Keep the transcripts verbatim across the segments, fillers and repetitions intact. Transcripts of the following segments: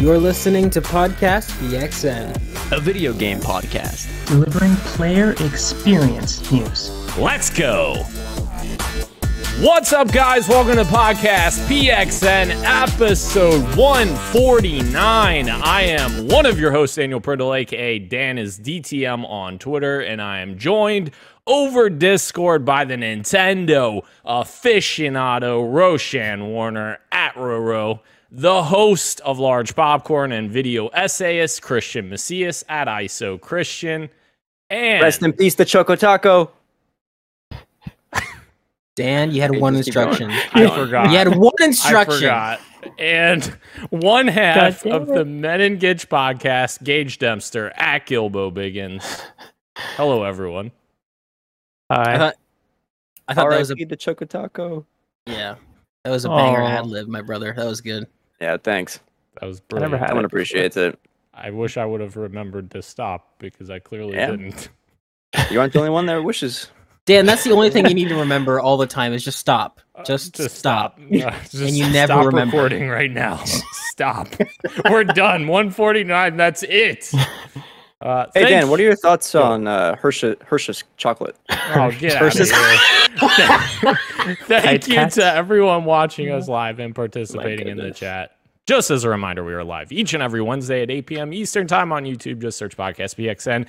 You're listening to Podcast P X N, a video game podcast delivering player experience news. Let's go! What's up, guys? Welcome to Podcast P X N, episode one forty-nine. I am one of your hosts, Daniel Pertolake, a Dan is D T M on Twitter, and I am joined over Discord by the Nintendo aficionado Roshan Warner at Roro, the host of Large Popcorn, and video essayist Christian Messias at I S O Christian. And rest in peace to Choco Taco. Dan, you had one instruction. I forgot. You had one instruction. I forgot. And one half of the Men and Gage podcast, Gage Dempster at Gilbo Biggins. Hello, everyone. Hi. I thought, I thought that was a the Choco Taco. Yeah, that was a banger ad lib, my brother. That was good. Yeah, thanks. That was brilliant. I never had one. Appreciates it. I wish I would have remembered to stop because I clearly yeah. didn't. You aren't the only one that wishes. Dan, that's the only thing you need to remember all the time is just stop. Just, uh, just stop. stop. No, just and you never stop remember. Stop recording right now. Stop. We're done. one forty-nine. That's it. Uh, hey, Dan, what are your thoughts on uh, Hershey, Hershey's chocolate? Oh, get Hershey's. Out of here. Thank you to everyone watching us live and participating in the chat. Just as a reminder, we are live each and every Wednesday at eight p.m. Eastern Time on YouTube. Just search Podcast P X N.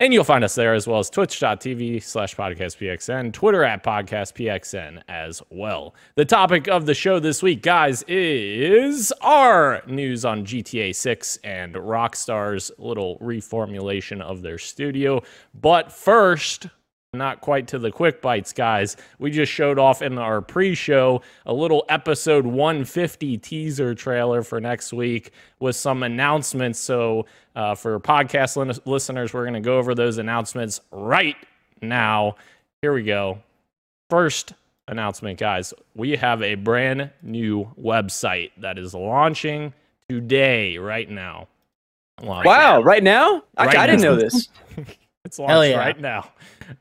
And you'll find us there, as well as twitch.tv slash podcastpxn, Twitter at podcastpxn as well. The topic of the show this week, guys, is our news on G T A six and Rockstar's little reformulation of their studio. But first, not quite to the quick bites, guys. We just showed off in our pre-show a little episode one fifty teaser trailer for next week with some announcements. So Uh, for podcast li- listeners, we're going to go over those announcements right now. Here we go. First announcement, guys. We have a brand new website that is launching today, right now. Launch wow, now. right now? Right I, I didn't now. know this. It's launched yeah. right now.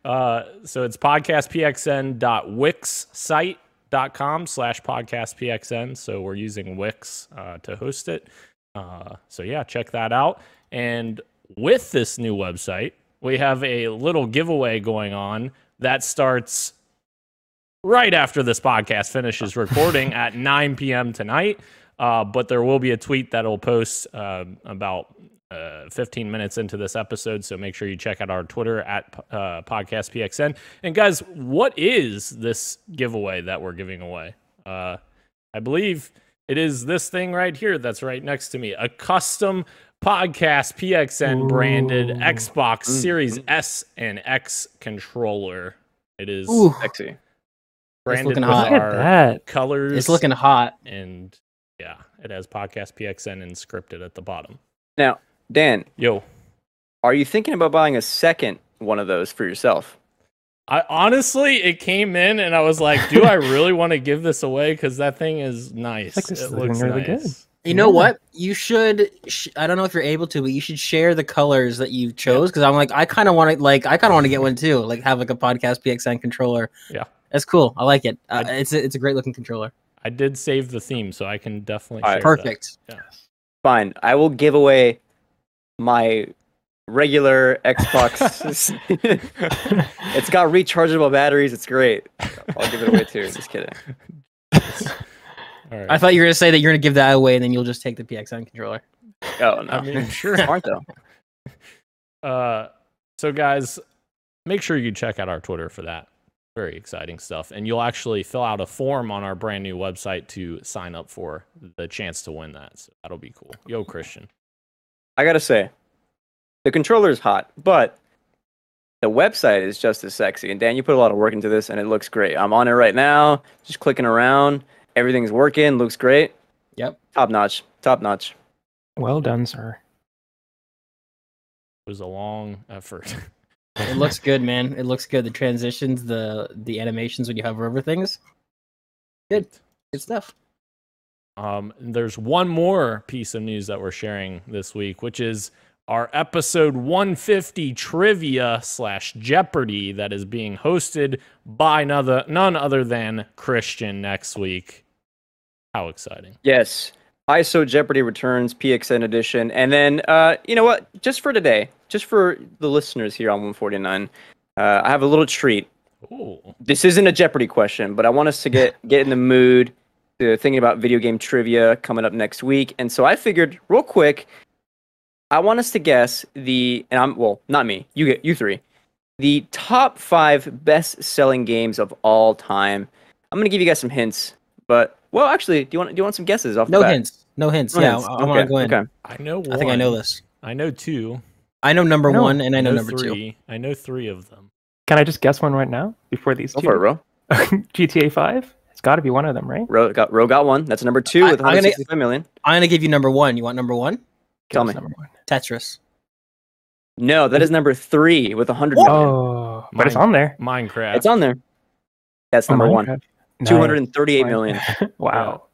Uh, so it's podcastpxn.wix site dot com slash podcastpxn. So we're using Wix uh, to host it. Uh, so yeah, check that out. And with this new website, we have a little giveaway going on that starts right after this podcast finishes recording at nine p.m. tonight. Uh, but there will be a tweet that will post uh, about uh, fifteen minutes into this episode. So make sure you check out our Twitter at uh, Podcast P X N. And guys, what is this giveaway that we're giving away? Uh, I believe it is this thing right here that's right next to me, a custom Podcast P X N branded Xbox Series S and X controller. It is Ooh. sexy. Branded with our colors. It's looking hot. And yeah, it has Podcast P X N inscripted at the bottom. Now, Dan. Yo. Are you thinking about buying a second one of those for yourself? I honestly, it came in and I was like, do I really want to give this away? Because that thing is nice. Like, it looks really nice. Good. You yeah. know what? You should, sh- I don't know if you're able to, but you should share the colors that you chose. Because I'm like, I kind of want to, like, I kind of want to get one too. Like, have like a Podcast P X N controller. Yeah. That's cool. I like it. Uh, I, it's, a, it's a great looking controller. I did save the theme, so I can definitely share right. Perfect. That. Yeah. Fine. I will give away my regular Xbox. It's got rechargeable batteries. It's great. I'll give it away too. Just kidding. All right. I thought you were gonna say that you're gonna give that away and then you'll just take the P X N controller. Oh no, I mean, sure. Smart though. Uh, so guys, make sure you check out our Twitter for that. Very exciting stuff, and you'll actually fill out a form on our brand new website to sign up for the chance to win that. So that'll be cool. Yo, Christian. I gotta say, the controller is hot, but the website is just as sexy. And Dan, you put a lot of work into this, and it looks great. I'm on it right now, just clicking around. Everything's working, looks great. Yep. Top notch, top notch. Well done, sir. It was a long effort. It looks good, man. It looks good. The transitions, the the animations when you hover over things. Good, good stuff. Um, there's one more piece of news that we're sharing this week, which is our episode one fifty trivia slash Jeopardy that is being hosted by none other than Christian next week. How exciting. Yes. I S O Jeopardy Returns P X N edition. And then, uh, you know what? Just for today, just for the listeners here on one forty-nine, uh, I have a little treat. Ooh. This isn't a Jeopardy question, but I want us to get, get in the mood to thinking about video game trivia coming up next week. And so I figured, real quick, I want us to guess the, and I'm, well, not me, you get, you three, the top five best-selling games of all time. I'm going to give you guys some hints, but, well, actually, do you want do you want some guesses off the bat? No hints. No hints. No yeah, hints. I, I okay. want to go in. Okay. I know one. I think I know this. I know two. I know number I know, one, and I know, I know number three. two. I know three of them. Can I just guess one right now before these go two? Go for it, Ro. G T A five? It's got to be one of them, right? Ro got, Ro got one. That's number two I, with one hundred sixty-five million dollars. I'm going to give you number one. You want number one? Tell me. Number one. Tetris. No, that is number three with one hundred million dollars. Oh, but Mine, it's on there. Minecraft. It's on there. That's number oh, one. two hundred thirty-eight million. Wow. Yeah.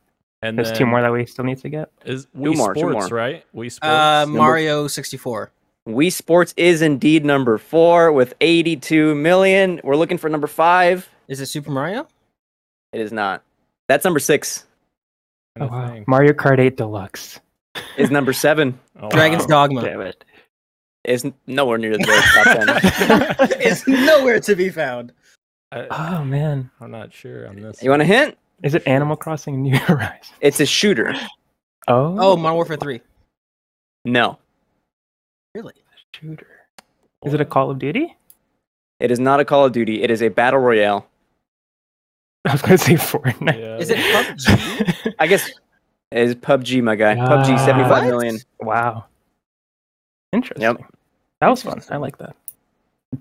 And there's then, two more that we still need to get. Is Wii two more, Sports, two more. Right? Wii Sports. Uh, Mario sixty-four. Wii Sports is indeed number four with eighty-two million. We're looking for number five. Is it Super Mario? It is not. That's number six. Oh, wow. Mario Kart eight Deluxe is number seven. Oh, Dragon's wow. Dogma. Damn it. It's nowhere near the top ten. It's nowhere to be found. I, oh man, I'm not sure on this. You want a hint? Is it Animal Crossing New Horizons? It's a shooter. Oh. Oh, Modern Warfare three. No. Really? A shooter. Is it a Call of Duty? It is not a Call of Duty. It is a battle royale. I was going to say Fortnite. Yeah. Is it P U B G? I guess it is P U B G, my guy. Ah, P U B G, seventy-five million. Wow. Interesting. Yep. That was fun. I like that.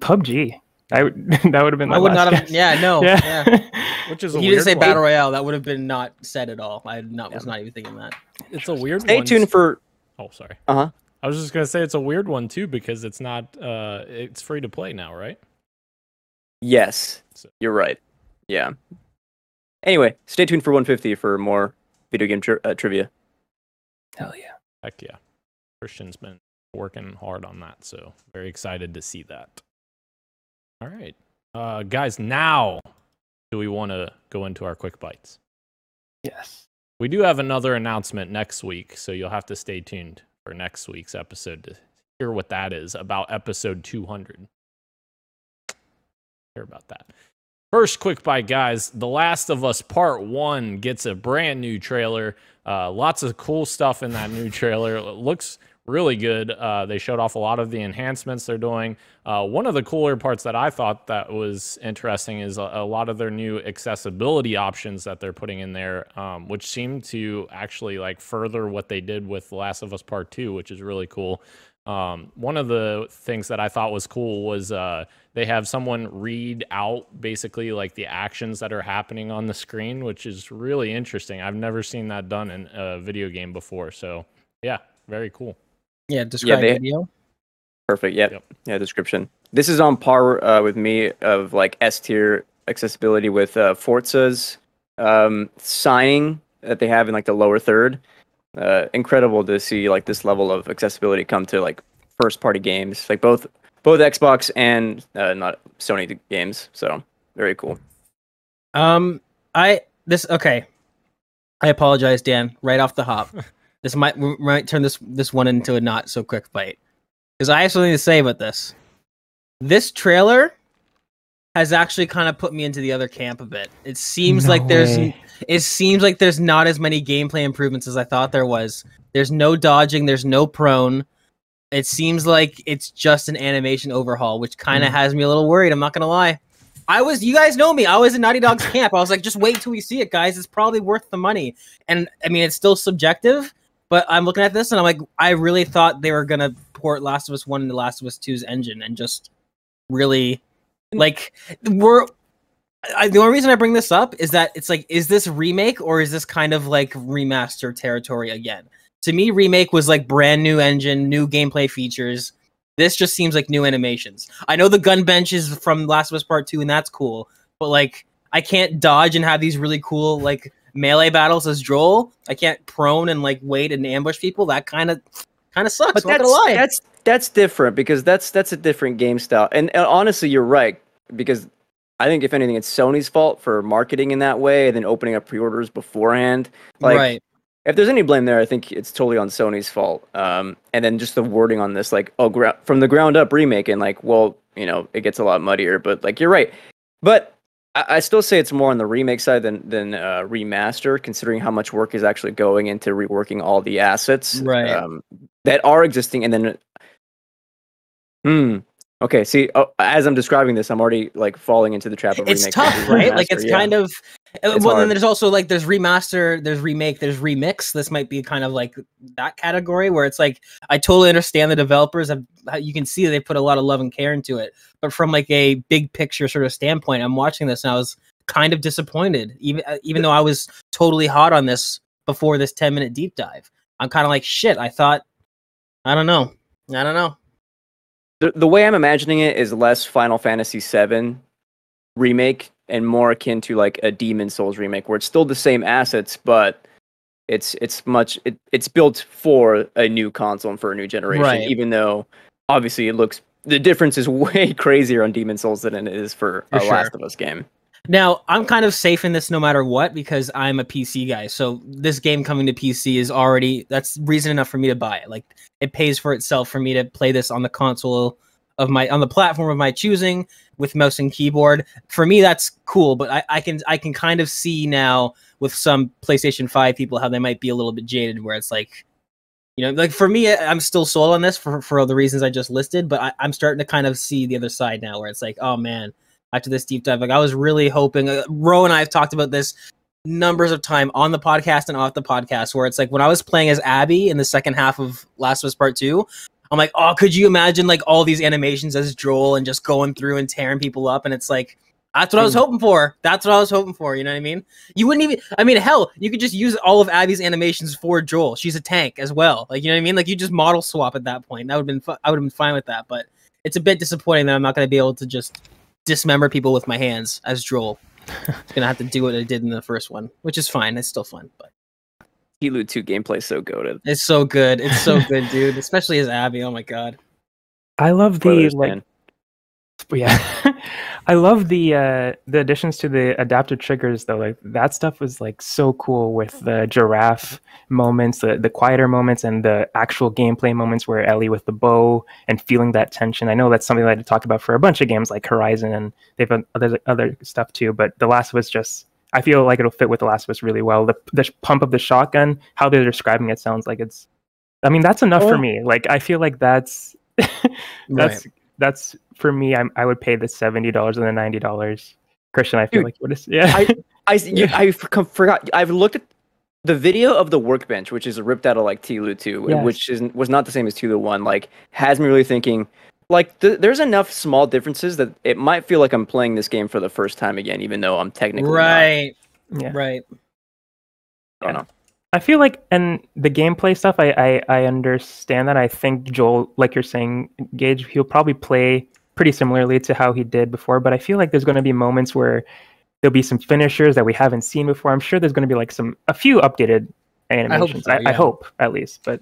P U B G. I would, that would have been. I would not have. Guess. Yeah, no. Yeah. yeah. Which is a you weird didn't say one. Battle Royale. That would have been not said at all. I not yeah. was not even thinking that. It's a weird. Stay one. Stay tuned for. Oh, sorry. Uh huh. I was just gonna say it's a weird one too because it's not. Uh, it's free to play now, right? Yes, so. You're right. Yeah. Anyway, stay tuned for one fifty for more video game tri- uh, trivia. Hell yeah! Heck yeah! Christian's been working hard on that, so very excited to see that. All right, uh, guys, now do we want to go into our quick bites? Yes. We do have another announcement next week, so you'll have to stay tuned for next week's episode to hear what that is about episode two hundred. Hear about that. First quick bite, guys, The Last of Us Part one gets a brand new trailer. Uh, lots of cool stuff in that new trailer. It looks really good. Uh, they showed off a lot of the enhancements they're doing. Uh, one of the cooler parts that I thought that was interesting is a, a lot of their new accessibility options that they're putting in there, um, which seem to actually like further what they did with The Last of Us Part two, which is really cool. Um, one of the things that I thought was cool was uh, they have someone read out basically like the actions that are happening on the screen, which is really interesting. I've never seen that done in a video game before. So yeah, very cool. Yeah, describe yeah, they, video. Perfect. Yeah, yep. yeah. Description. This is on par uh, with me of like S tier accessibility with uh, Forza's um, signing that they have in like the lower third. Uh, incredible to see like this level of accessibility come to like first party games, like both both Xbox and uh, not Sony games. So very cool. Um, I this okay. I apologize, Dan. Right off the hop. This might we might turn this this one into a not so quick bite because I have something to say about this. This trailer has actually kind of put me into the other camp a bit. It seems no like way. there's it seems like there's not as many gameplay improvements as I thought there was. There's no dodging. There's no prone. It seems like it's just an animation overhaul, which kind of mm. has me a little worried. I'm not gonna lie. I was, you guys know me. I was in Naughty Dog's camp. I was like, just wait till we see it, guys. It's probably worth the money. And I mean, it's still subjective. But I'm looking at this and I'm like, I really thought they were going to port Last of Us one into Last of Us two's engine and just really, like, we're. I, the only reason I bring this up is that it's like, is this remake or is this kind of like remaster territory again? To me, remake was like brand new engine, new gameplay features. This just seems like new animations. I know the gun bench is from Last of Us Part two and that's cool, but like, I can't dodge and have these really cool, like, melee battles as Joel. I can't prone and like wait and ambush people. That kind of kind of sucks. But that's, not gonna lie. that's that's different because that's that's a different game style. And, and honestly, you're right because I think if anything, it's Sony's fault for marketing in that way and then opening up pre-orders beforehand. Like, right. If there's any blame there, I think it's totally on Sony's fault. Um, and then just the wording on this, like, oh, gra- from the ground up remake, and like, well, you know, it gets a lot muddier, but like, you're right. But I, I still say it's more on the remake side than than uh, remaster, considering how much work is actually going into reworking all the assets right. um, that are existing. And then, hmm. Okay, see, oh, as I'm describing this, I'm already like falling into the trap of remake. It's tough, remaster, right? Like it's yeah. kind of. It's well, hard. Then there's also like there's remaster, there's remake, there's remix. This might be kind of like that category where it's like I totally understand the developers. Have, you can see they put a lot of love and care into it, but from like a big picture sort of standpoint, I'm watching this and I was kind of disappointed, even even though I was totally hot on this before this ten minute deep dive. I'm kind of like shit. I thought, I don't know, I don't know. The the way I'm imagining it is less Final Fantasy seven remake and more akin to like a Demon Souls remake, where it's still the same assets, but it's it's much it, it's built for a new console and for a new generation. Right. Even though obviously it looks the difference is way crazier on Demon Souls than it is for, for a sure. Last of Us game. Now I'm kind of safe in this no matter what because I'm a P C guy. So this game coming to P C is already that's reason enough for me to buy it. Like it pays for itself for me to play this on the console of my on the platform of my choosing with mouse and keyboard. For me, that's cool. But I, I can I can kind of see now with some PlayStation five people how they might be a little bit jaded where it's like, you know, like for me, I'm still sold on this for for all the reasons I just listed. But I, I'm starting to kind of see the other side now where it's like, oh man. After this deep dive, like I was really hoping, uh, Ro and I have talked about this numbers of time on the podcast and off the podcast, where it's like when I was playing as Abby in the second half of Last of Us Part two, I'm like, oh, could you imagine like all these animations as Joel and just going through and tearing people up? And it's like, that's what I was hoping for. That's what I was hoping for. You know what I mean? You wouldn't even, I mean, hell, you could just use all of Abby's animations for Joel. She's a tank as well. Like, you know what I mean? Like you just model swap at that point. That would have been, fu- I would have been fine with that, but it's a bit disappointing that I'm not going to be able to just dismember people with my hands as Joel. Gonna have to do what I did in the first one, which is fine. It's still fun, but Halo two gameplay so goated. It's so good. It's so good, dude. Especially as Abby. Oh my god. I love the Brothers, like. Yeah, I love the uh, the additions to the adaptive triggers though. Like that stuff was like so cool with the giraffe moments, the the quieter moments, and the actual gameplay moments where Ellie with the bow and feeling that tension. I know that's something that I talked about for a bunch of games like Horizon, and they've done other other stuff too. But The Last of Us just, I feel like it'll fit with The Last of Us really well. The the pump of the shotgun, how they're describing it sounds like it's. I mean, that's enough oh. for me. Like I feel like that's that's. Right. That's for me. I'm, I would pay the seventy dollars and the ninety dollars. Christian, I feel Dude, like what is yeah. I I, you, I forgot. I've looked at the video of the workbench, which is ripped out of like T L U two, yes. which is was not the same as T L U one. Like has me really thinking. Like th- there's enough small differences that it might feel like I'm playing this game for the first time again, even though I'm technically right. Not. Yeah. Right. I don't yeah. know. I feel like, and the gameplay stuff, I, I, I understand that. I think Joel, like you're saying, Gage, he'll probably play pretty similarly to how he did before, but I feel like there's going to be moments where there'll be some finishers that we haven't seen before. I'm sure there's going to be like some, a few updated animations. I hope, so, yeah. I, I hope at least, but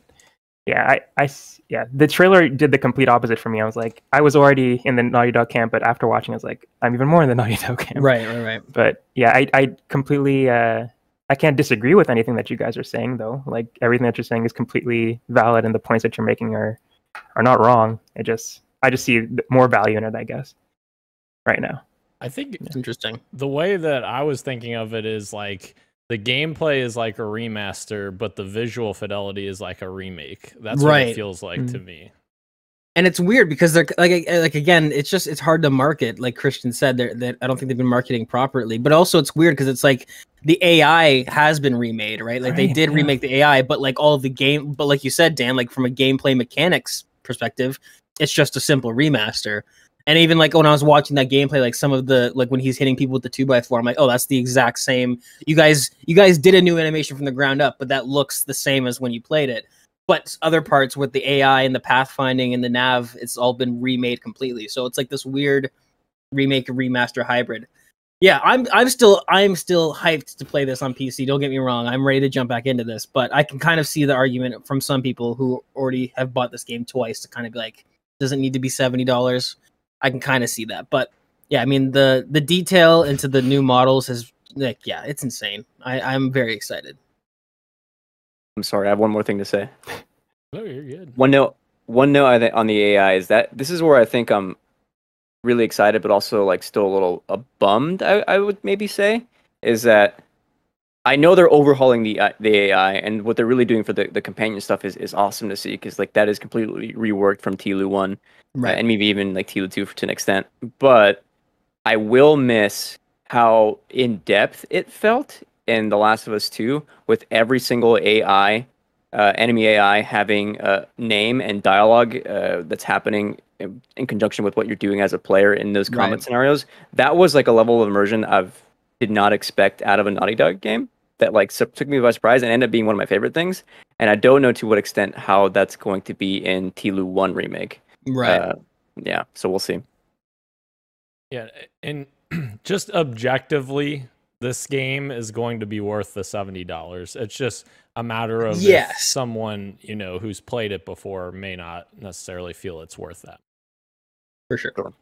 yeah, I, I, yeah, the trailer did the complete opposite for me. I was like, I was already in the Naughty Dog camp, but after watching, I was like, I'm even more in the Naughty Dog camp. Right, right, right. But yeah, I, I completely, uh, I can't disagree with anything that you guys are saying, though. Like everything that you're saying is completely valid, and the points that you're making are are not wrong. It just, I just see more value in it, I guess, right now. I think it's interesting. The way that I was thinking of it is like the gameplay is like a remaster, but the visual fidelity is like a remake. That's right. What it feels like mm-hmm. to me. And it's weird because they're like, like again, it's just it's hard to market. Like Christian said, that I don't think they've been marketing properly. But also, it's weird because it's like the A I has been remade, right? Like right, they did yeah. remake the A I, but like all of the game, but like you said, Dan, like from a gameplay mechanics perspective, it's just a simple remaster. And even like when I was watching that gameplay, like some of the like when he's hitting people with the two by four, I'm like, oh, that's the exact same. You guys, you guys did a new animation from the ground up, but that looks the same as when you played it. But other parts with the A I and the pathfinding and the nav, it's all been remade completely. So it's like this weird remake remaster hybrid. Yeah, I'm I'm still I'm still hyped to play this on P C. Don't get me wrong. I'm ready to jump back into this, but I can kind of see the argument from some people who already have bought this game twice to kind of be like, does it need to be seventy dollars? I can kind of see that. But yeah, I mean the the detail into the new models is like, yeah, it's insane. I, I'm very excited. I'm sorry, I have one more thing to say. No, oh, you're good. One note, one note I think on the A I is that this is where I think I'm really excited, but also like still a little uh, bummed. I, I would maybe say is that I know they're overhauling the uh, the A I, and what they're really doing for the, the companion stuff is, is awesome to see, because like that is completely reworked from T L U one, right? Uh, and maybe even like T L U two to an extent. But I will miss how in depth it felt in The Last of Us two, with every single A I. Uh, enemy A I having a name and dialogue uh, that's happening in, in conjunction with what you're doing as a player in those combat right. scenarios. That was like a level of immersion I've did not expect out of a Naughty Dog game that like took me by surprise and ended up being one of my favorite things. And I don't know to what extent how that's going to be in T L U one remake. Right. Uh, yeah. So we'll see. Yeah. And just objectively, this game is going to be worth the seventy dollars. It's just a matter of yes. if someone, you know, who's played it before may not necessarily feel it's worth that. For sure.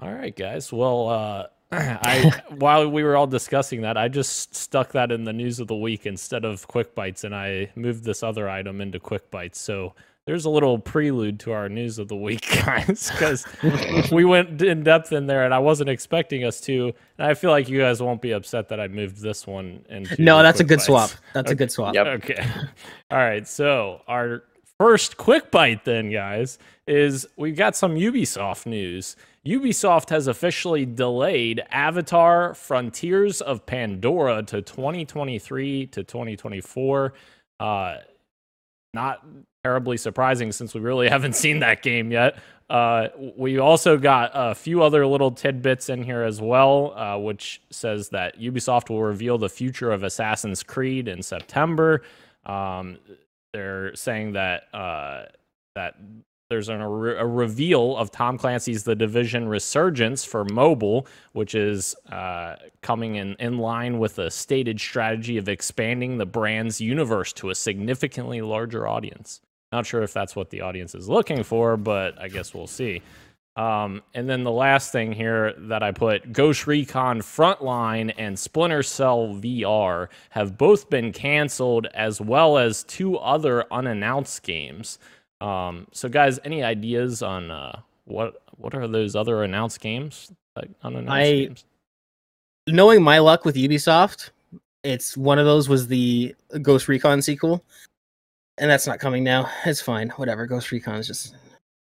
All right, guys. Well, uh, I while we were all discussing that, I just stuck that in the news of the week instead of Quick Bites, and I moved this other item into Quick Bites. So there's a little prelude to our news of the week, guys, because we went in depth in there and I wasn't expecting us to. And I feel like you guys won't be upset that I moved this one into. No, that's a good bites. swap. That's okay. a good swap. Yep. Okay. All right. So our first Quick Bite then, guys, is we've got some Ubisoft news. Ubisoft has officially delayed Avatar: Frontiers of Pandora to twenty twenty-three to twenty twenty-four. Uh, not terribly surprising since we really haven't seen that game yet. Uh, we also got a few other little tidbits in here as well, uh, which says that Ubisoft will reveal the future of Assassin's Creed in September. Um, they're saying that uh, that there's an, a reveal of Tom Clancy's The Division Resurgence for mobile, which is uh, coming in, in line with a stated strategy of expanding the brand's universe to a significantly larger audience. Not sure if that's what the audience is looking for, but I guess we'll see. Um, and then the last thing here that I put, Ghost Recon Frontline and Splinter Cell V R have both been canceled, as well as two other unannounced games. Um, so guys, any ideas on uh, what what are those other announced games? Like unannounced I, games? Knowing my luck with Ubisoft, it's one of those was the Ghost Recon sequel. And that's not coming now. It's fine. Whatever. Ghost Recon is just,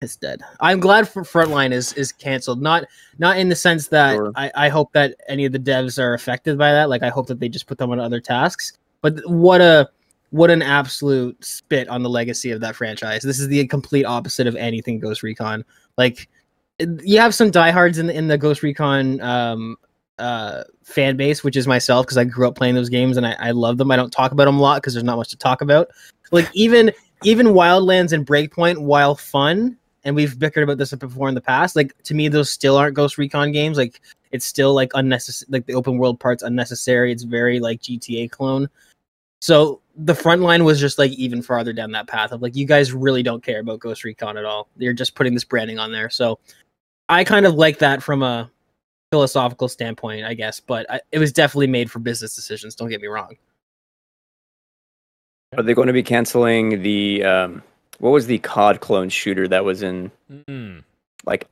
it's dead. I'm glad for Frontline is, is canceled. Not not in the sense that sure. I, I hope that any of the devs are affected by that. Like, I hope that they just put them on other tasks. But what a what an absolute spit on the legacy of that franchise. This is the complete opposite of anything Ghost Recon. Like, you have some diehards in the, in the Ghost Recon um, uh, fan base, which is myself, because I grew up playing those games and I, I love them. I don't talk about them a lot because there's not much to talk about. Like, even even Wildlands and Breakpoint, while fun, and we've bickered about this before in the past, like, to me, those still aren't Ghost Recon games. Like, it's still, like, unnecessary. Like, the open world part's unnecessary. It's very, like, G T A clone. So the front line was just, like, even farther down that path of, like, you guys really don't care about Ghost Recon at all. You're just putting this branding on there. So I kind of like that from a philosophical standpoint, I guess. But I, it was definitely made for business decisions. Don't get me wrong. Are they going to be canceling the um, what was the C O D clone shooter that was in mm. like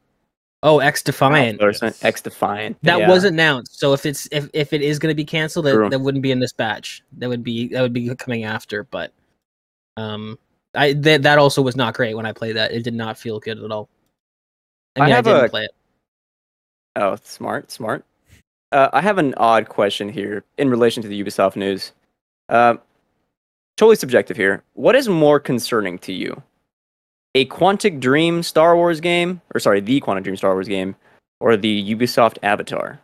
oh X Defiant or something? Yes. X Defiant that yeah. was announced. So if it's if, if it is going to be canceled, that, that wouldn't be in this batch. That would be that would be coming after. But um, I th- that also was not great when I played that. It did not feel good at all. I mean, I, have I didn't a... play it. Oh, smart, smart. Uh, I have an odd question here in relation to the Ubisoft news. Um. Uh, Totally subjective here. What is more concerning to you? A Quantic Dream Star Wars game, or sorry, the Quantic Dream Star Wars game, or the Ubisoft Avatar?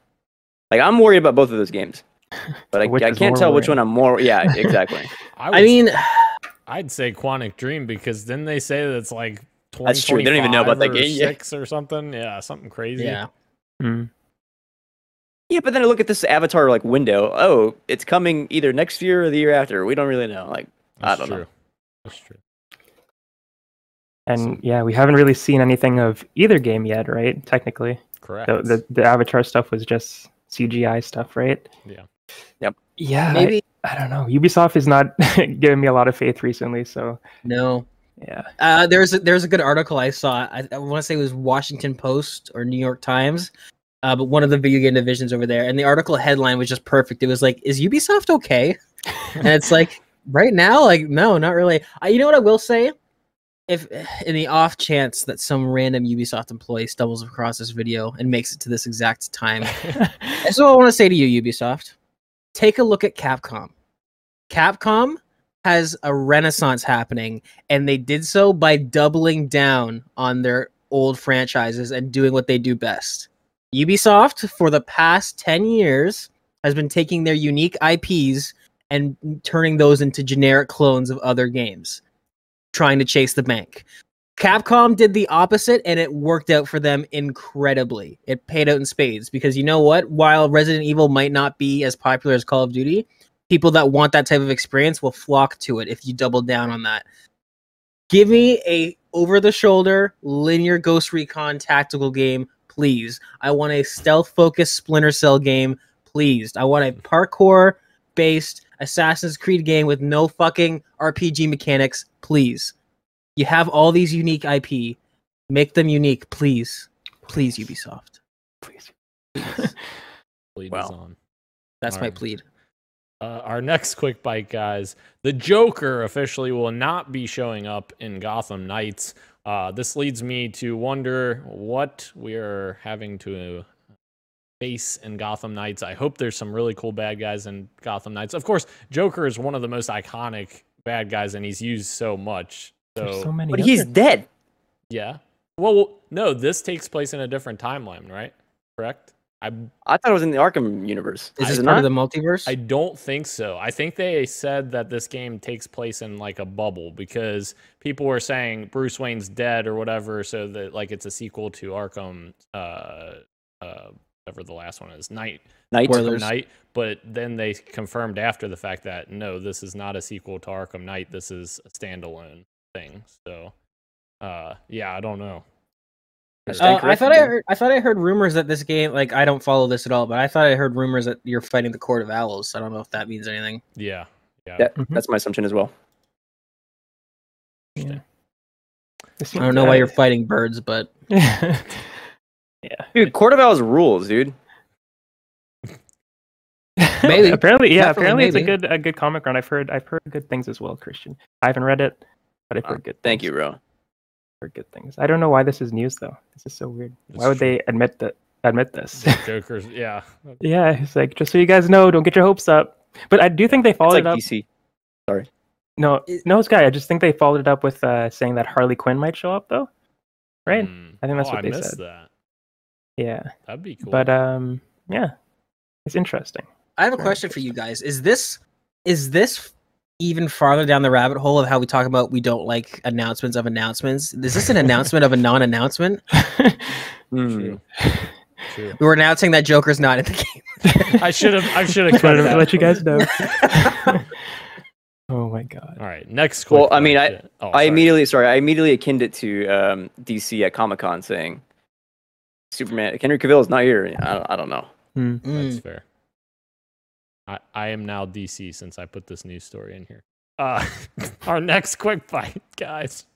Like, I'm worried about both of those games. But I, I can't tell which one I'm more... Yeah, exactly. I, I mean... I'd say Quantic Dream, because didn't they say that it's like twenty twenty-five they don't even know about that game, six yeah. or something? Yeah, something crazy. Yeah. Mm. Yeah, but then I look at this Avatar like window. Oh, it's coming either next year or the year after. We don't really know. Like, That's I don't true. know. That's true. And so. yeah, we haven't really seen anything of either game yet, right? Technically, correct. The, the the Avatar stuff was just C G I stuff, right? Yeah. Yep. Yeah. Maybe I don't know. Ubisoft is not giving me a lot of faith recently. So no. Yeah. Uh, there's a, there's a good article I saw. I, I want to say it was Washington Post or New York Times, uh, but one of the video game divisions over there. And the article headline was just perfect. It was like, "Is Ubisoft okay?" And it's like, right now, like, no, not really. I, you know what I will say? If in the off chance that some random Ubisoft employee stumbles across this video and makes it to this exact time, that's what I want to say to you, Ubisoft. Take a look at Capcom. Capcom has a renaissance happening, and they did so by doubling down on their old franchises and doing what they do best. Ubisoft, for the past ten years, has been taking their unique I Ps and turning those into generic clones of other games, trying to chase the bank. Capcom did the opposite, and it worked out for them incredibly. It paid out in spades, because you know what? While Resident Evil might not be as popular as Call of Duty, people that want that type of experience will flock to it if you double down on that. Give me a over-the-shoulder, linear Ghost Recon tactical game, please. I want a stealth-focused Splinter Cell game, please. I want a parkour-based Assassin's Creed game with no fucking R P G mechanics, please. You have all these unique I P. Make them unique, please. Please, Ubisoft. Please. Please. Wow. On. That's all my right. plead. Uh, our next quick bite, guys. The Joker officially will not be showing up in Gotham Knights. Uh, this leads me to wonder what we are having to face in Gotham Knights. I hope there's some really cool bad guys in Gotham Knights. Of course, Joker is one of the most iconic bad guys, and he's used so much. So, so many but he's there. dead. Yeah. Well, no, this takes place in a different timeline, right? Correct? I I thought it was in the Arkham universe. Is this I, part of the multiverse? I don't think so. I think they said that this game takes place in like a bubble because people were saying Bruce Wayne's dead or whatever, so that like it's a sequel to Arkham, uh, uh, whatever the last one is, Night. Night. Night. But then they confirmed after the fact that no, this is not a sequel to Arkham Knight. This is a standalone thing. So, uh, yeah, I don't know. Uh, I thought I heard, I thought I heard rumors that this game, like, I don't follow this at all, but I thought I heard rumors that you're fighting the Court of Owls. So I don't know if that means anything. Yeah, yeah, that, mm-hmm. that's my assumption as well. Yeah. I don't know why you're fighting birds, but yeah, dude, Court of Owls rules, dude. Maybe apparently, yeah, Definitely, apparently maybe. It's a good a good comic run. I've heard I've heard good things as well, Christian. I haven't read it, but I've heard uh, good. Thank things. you, bro. Good things. I don't know why this is news though. This is so weird. It's why would true. they admit that? Admit this? Jokers, yeah. Yeah, it's like just so you guys know, don't get your hopes up. But I do think they followed it's like it up. D C. Sorry. No, no, it's guy. I just think they followed it up with uh, saying that Harley Quinn might show up though, right? Mm. I think that's oh, what I they missed said. That. Yeah, that'd be cool. But um, yeah, it's interesting. I have a Very question for you guys. Is this is this even farther down the rabbit hole of how we talk about we don't like announcements of announcements? Is this an announcement of a non-announcement? mm. True. We're announcing that Joker's not in the game. I should have I should have let you guys know. Oh my god. All right, next question. Well, I mean I oh, I sorry. immediately sorry, I immediately akined it to um, D C at Comic-Con saying Superman Henry Cavill is not here. I, I don't know. Mm. That's fair. I, I am now D C since I put this news story in here. Uh, our next quick bite, guys.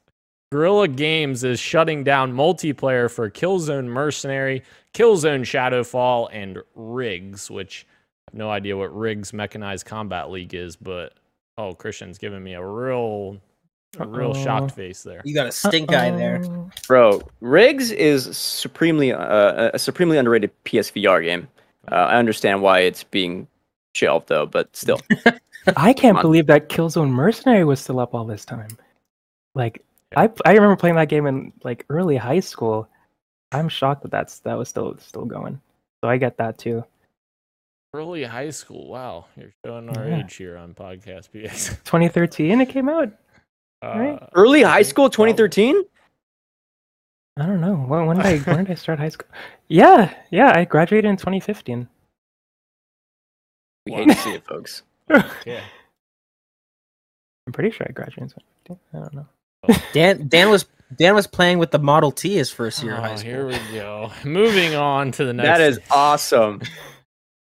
Guerrilla Games is shutting down multiplayer for Killzone Mercenary, Killzone Shadowfall, and Riggs, which I have no idea what Riggs Mechanized Combat League is, but oh, Christian's giving me a real, a real Uh-oh. shocked face there. You got a stink Uh-oh. eye there. Bro, Riggs is supremely uh, a supremely underrated P S V R game. Uh, I understand why it's being shelved though, but still. I can't believe that Killzone Mercenary was still up all this time. Like, I I remember playing that game in like early high school. I'm shocked that that's that was still still going. So I get that too. Early high school. Wow, you're showing our yeah. age here on Podcast P X. twenty thirteen it came out. Uh, right? Early high school, twenty thirteen. I don't know. When, when did I when did I start high school? Yeah, yeah. I graduated in twenty fifteen. We hate to see it, folks. Yeah. I'm pretty sure I graduated in twenty fifteen. I don't know. Dan Dan was Dan was playing with the Model T his first year of oh, high school. Here we go. Moving on to the next. That is awesome.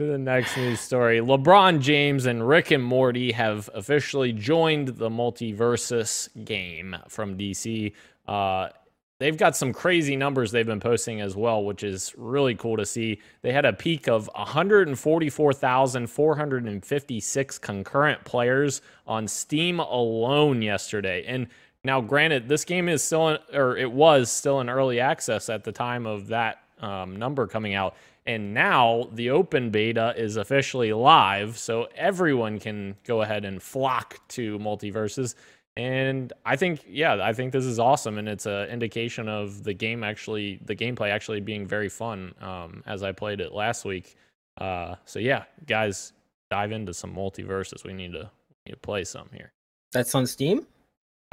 To the next news story. LeBron James and Rick and Morty have officially joined the MultiVersus game from D C. Uh, they've got some crazy numbers they've been posting as well, which is really cool to see. They had a peak of one hundred forty-four thousand four hundred fifty-six concurrent players on Steam alone yesterday. And now, granted, this game is still, in, or it was still in early access at the time of that um, number coming out. And now the open beta is officially live, so everyone can go ahead and flock to MultiVersus. And I think, yeah, I think this is awesome, and it's an indication of the game actually, the gameplay actually being very fun um, as I played it last week. Uh, so yeah, guys, dive into some MultiVersus. We need to we need to play some here. That's on Steam?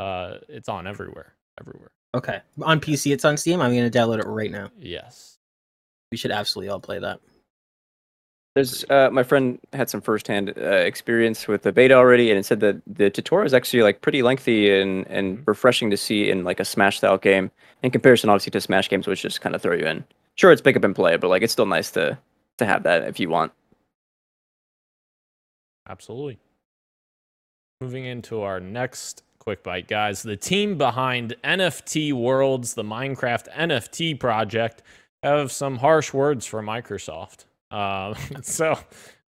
Uh, it's on everywhere, everywhere. Okay, on P C, it's on Steam. I'm gonna download it right now. Yes. We should absolutely all play that. There's uh, my friend had some firsthand uh, experience with the beta already, and it said that the tutorial is actually like pretty lengthy and, and mm-hmm. refreshing to see in like a Smash style game. In comparison, obviously, to Smash games, which just kind of throw you in. Sure, it's pick up and play, but like it's still nice to to have that if you want. Absolutely. Moving into our next quick bite, guys. The team behind N F T Worlds, the Minecraft N F T project, have some harsh words for Microsoft. Uh, so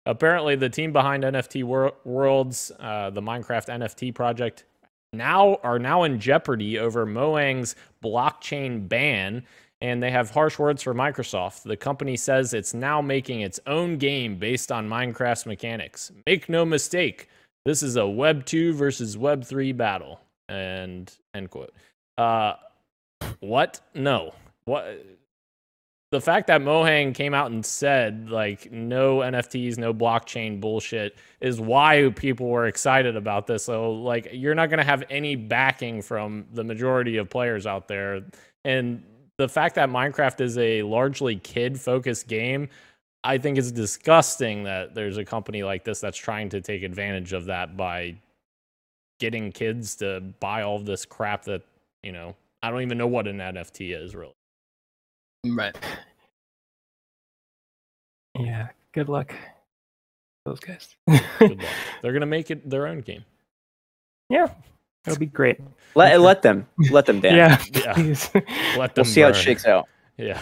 apparently the team behind N F T wor- Worlds, uh, the Minecraft N F T project, now are now in jeopardy over Moang's blockchain ban, and they have harsh words for Microsoft. The company says it's now making its own game based on Minecraft's mechanics. Make no mistake, this is a Web two versus Web three battle. And end quote. Uh, what? No. What? The fact that Moang came out and said, like, no N F Ts, no blockchain bullshit is why people were excited about this. So, like, you're not going to have any backing from the majority of players out there. And the fact that Minecraft is a largely kid-focused game, I think it's disgusting that there's a company like this that's trying to take advantage of that by getting kids to buy all of this crap that, you know, I don't even know what an N F T is, really. Right. Yeah. Good luck, those guys. Good luck. They're gonna make it their own game. Yeah, that'll be great. Let let them let them down. Yeah. Yeah. Please. Let them. We'll see burn. How it shakes out. Yeah.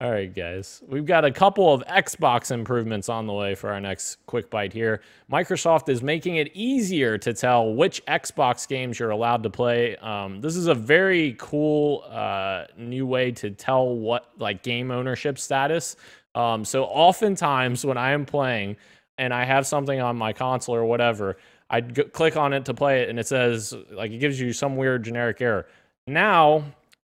All right, guys. We've got a couple of Xbox improvements on the way for our next quick bite here. Microsoft is making it easier to tell which Xbox games you're allowed to play. Um, this is a very cool uh, new way to tell what like game ownership status. Um, so oftentimes when I am playing and I have something on my console or whatever, I go- click on it to play it, and it says like it gives you some weird generic error. Now.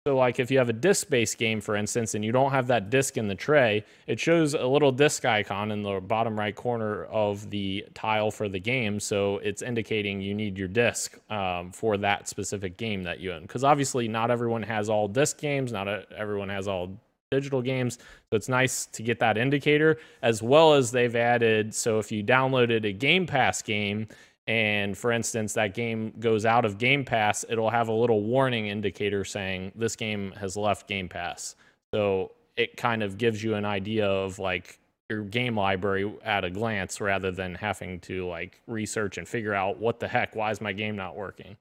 So like if you have a disc-based game, for instance, and you don't have that disc in the tray, it shows a little disc icon in the bottom right corner of the tile for the game. So it's indicating you need your disc um, for that specific game that you own. Because obviously not everyone has all disc games, not a, everyone has all digital games. So it's nice to get that indicator, as well as they've added, so if you downloaded a Game Pass game, and for instance, that game goes out of Game Pass, it'll have a little warning indicator saying this game has left Game Pass. So it kind of gives you an idea of like your game library at a glance, rather than having to like research and figure out what the heck, why is my game not working?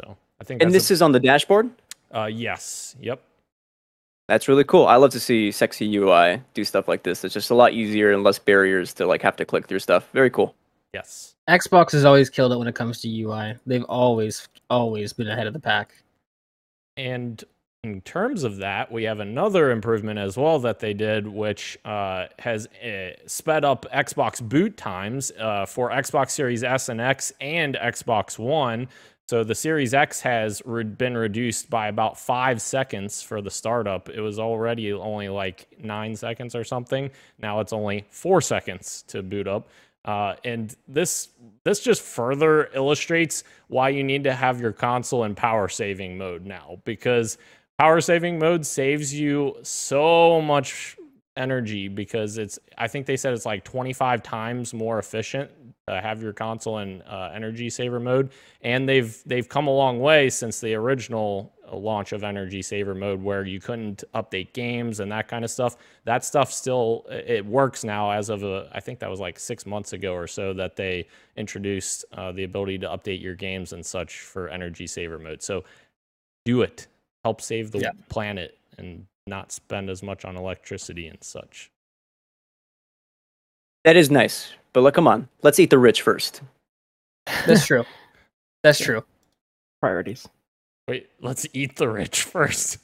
So I think. And this a- is on the dashboard? Uh, yes. Yep. That's really cool. I love to see sexy U I do stuff like this. It's just a lot easier and less barriers to like have to click through stuff. Very cool. Yes. Xbox has always killed it when it comes to U I. They've always, always been ahead of the pack. And in terms of that, we have another improvement as well that they did, which uh, has uh, sped up Xbox boot times uh, for Xbox Series S and X and Xbox One. So the Series X has re- been reduced by about five seconds for the startup. It was already only like nine seconds or something. Now it's only four seconds to boot up. Uh, and this this just further illustrates why you need to have your console in power saving mode now, because power saving mode saves you so much energy, because it's, I think they said it's like twenty-five times more efficient to have your console in uh, energy saver mode. And they've they've come a long way since the original launch of Energy Saver mode where you couldn't update games and that kind of stuff. That stuff still, it works now as of, a, I think that was like six months ago or so that they introduced uh, the ability to update your games and such for Energy Saver mode. So do it. Help save the yeah. planet and not spend as much on electricity and such. That is nice. But look, come on. Let's eat the rich first. That's true. That's yeah. true. Priorities. Wait, let's eat the rich first.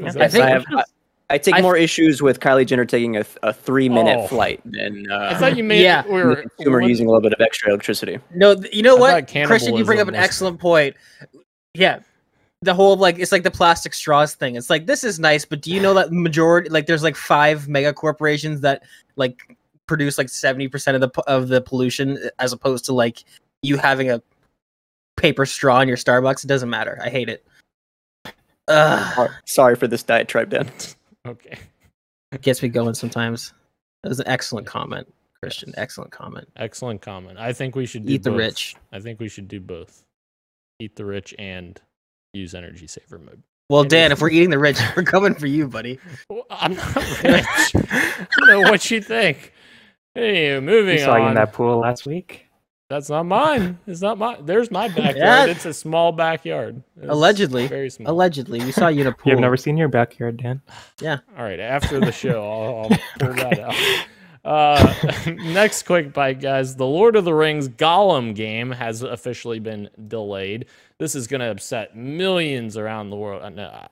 Yeah. I, think I, have, I, I take I, more issues with Kylie Jenner taking a, a three-minute oh. flight than uh, I thought you made yeah. we were, the consumer what? using a little bit of extra electricity. No, you know what? Christian, you bring up an excellent point. Yeah. The whole, like, it's like the plastic straws thing. It's like, this is nice, but do you know that majority, like, there's like five mega corporations that, like, produce like seventy percent of the of the pollution, as opposed to like you having a paper straw in your Starbucks. It doesn't matter. I hate it. Ugh. Sorry for this diatribe, Dan. Okay. It gets me going sometimes. That was an excellent comment, Christian. Yes. Excellent comment. Excellent comment. I think we should do Eat both. the rich. I think we should do both. Eat the rich and use Energy Saver mode. Well, Dan, if we're eating the rich, we're coming for you, buddy. Well, I'm not rich. I don't know what you think. Hey, moving on. We saw on. you in that pool last week. That's not mine. It's not mine. There's my backyard. Yeah. It's a small backyard. It's Allegedly. Very small. Allegedly. We saw you in a pool. You've never seen your backyard, Dan. Yeah. All right. After the show, I'll, I'll pull that out. Uh, next quick bite, guys. The Lord of the Rings Gollum game has officially been delayed. This is going to upset millions around the world.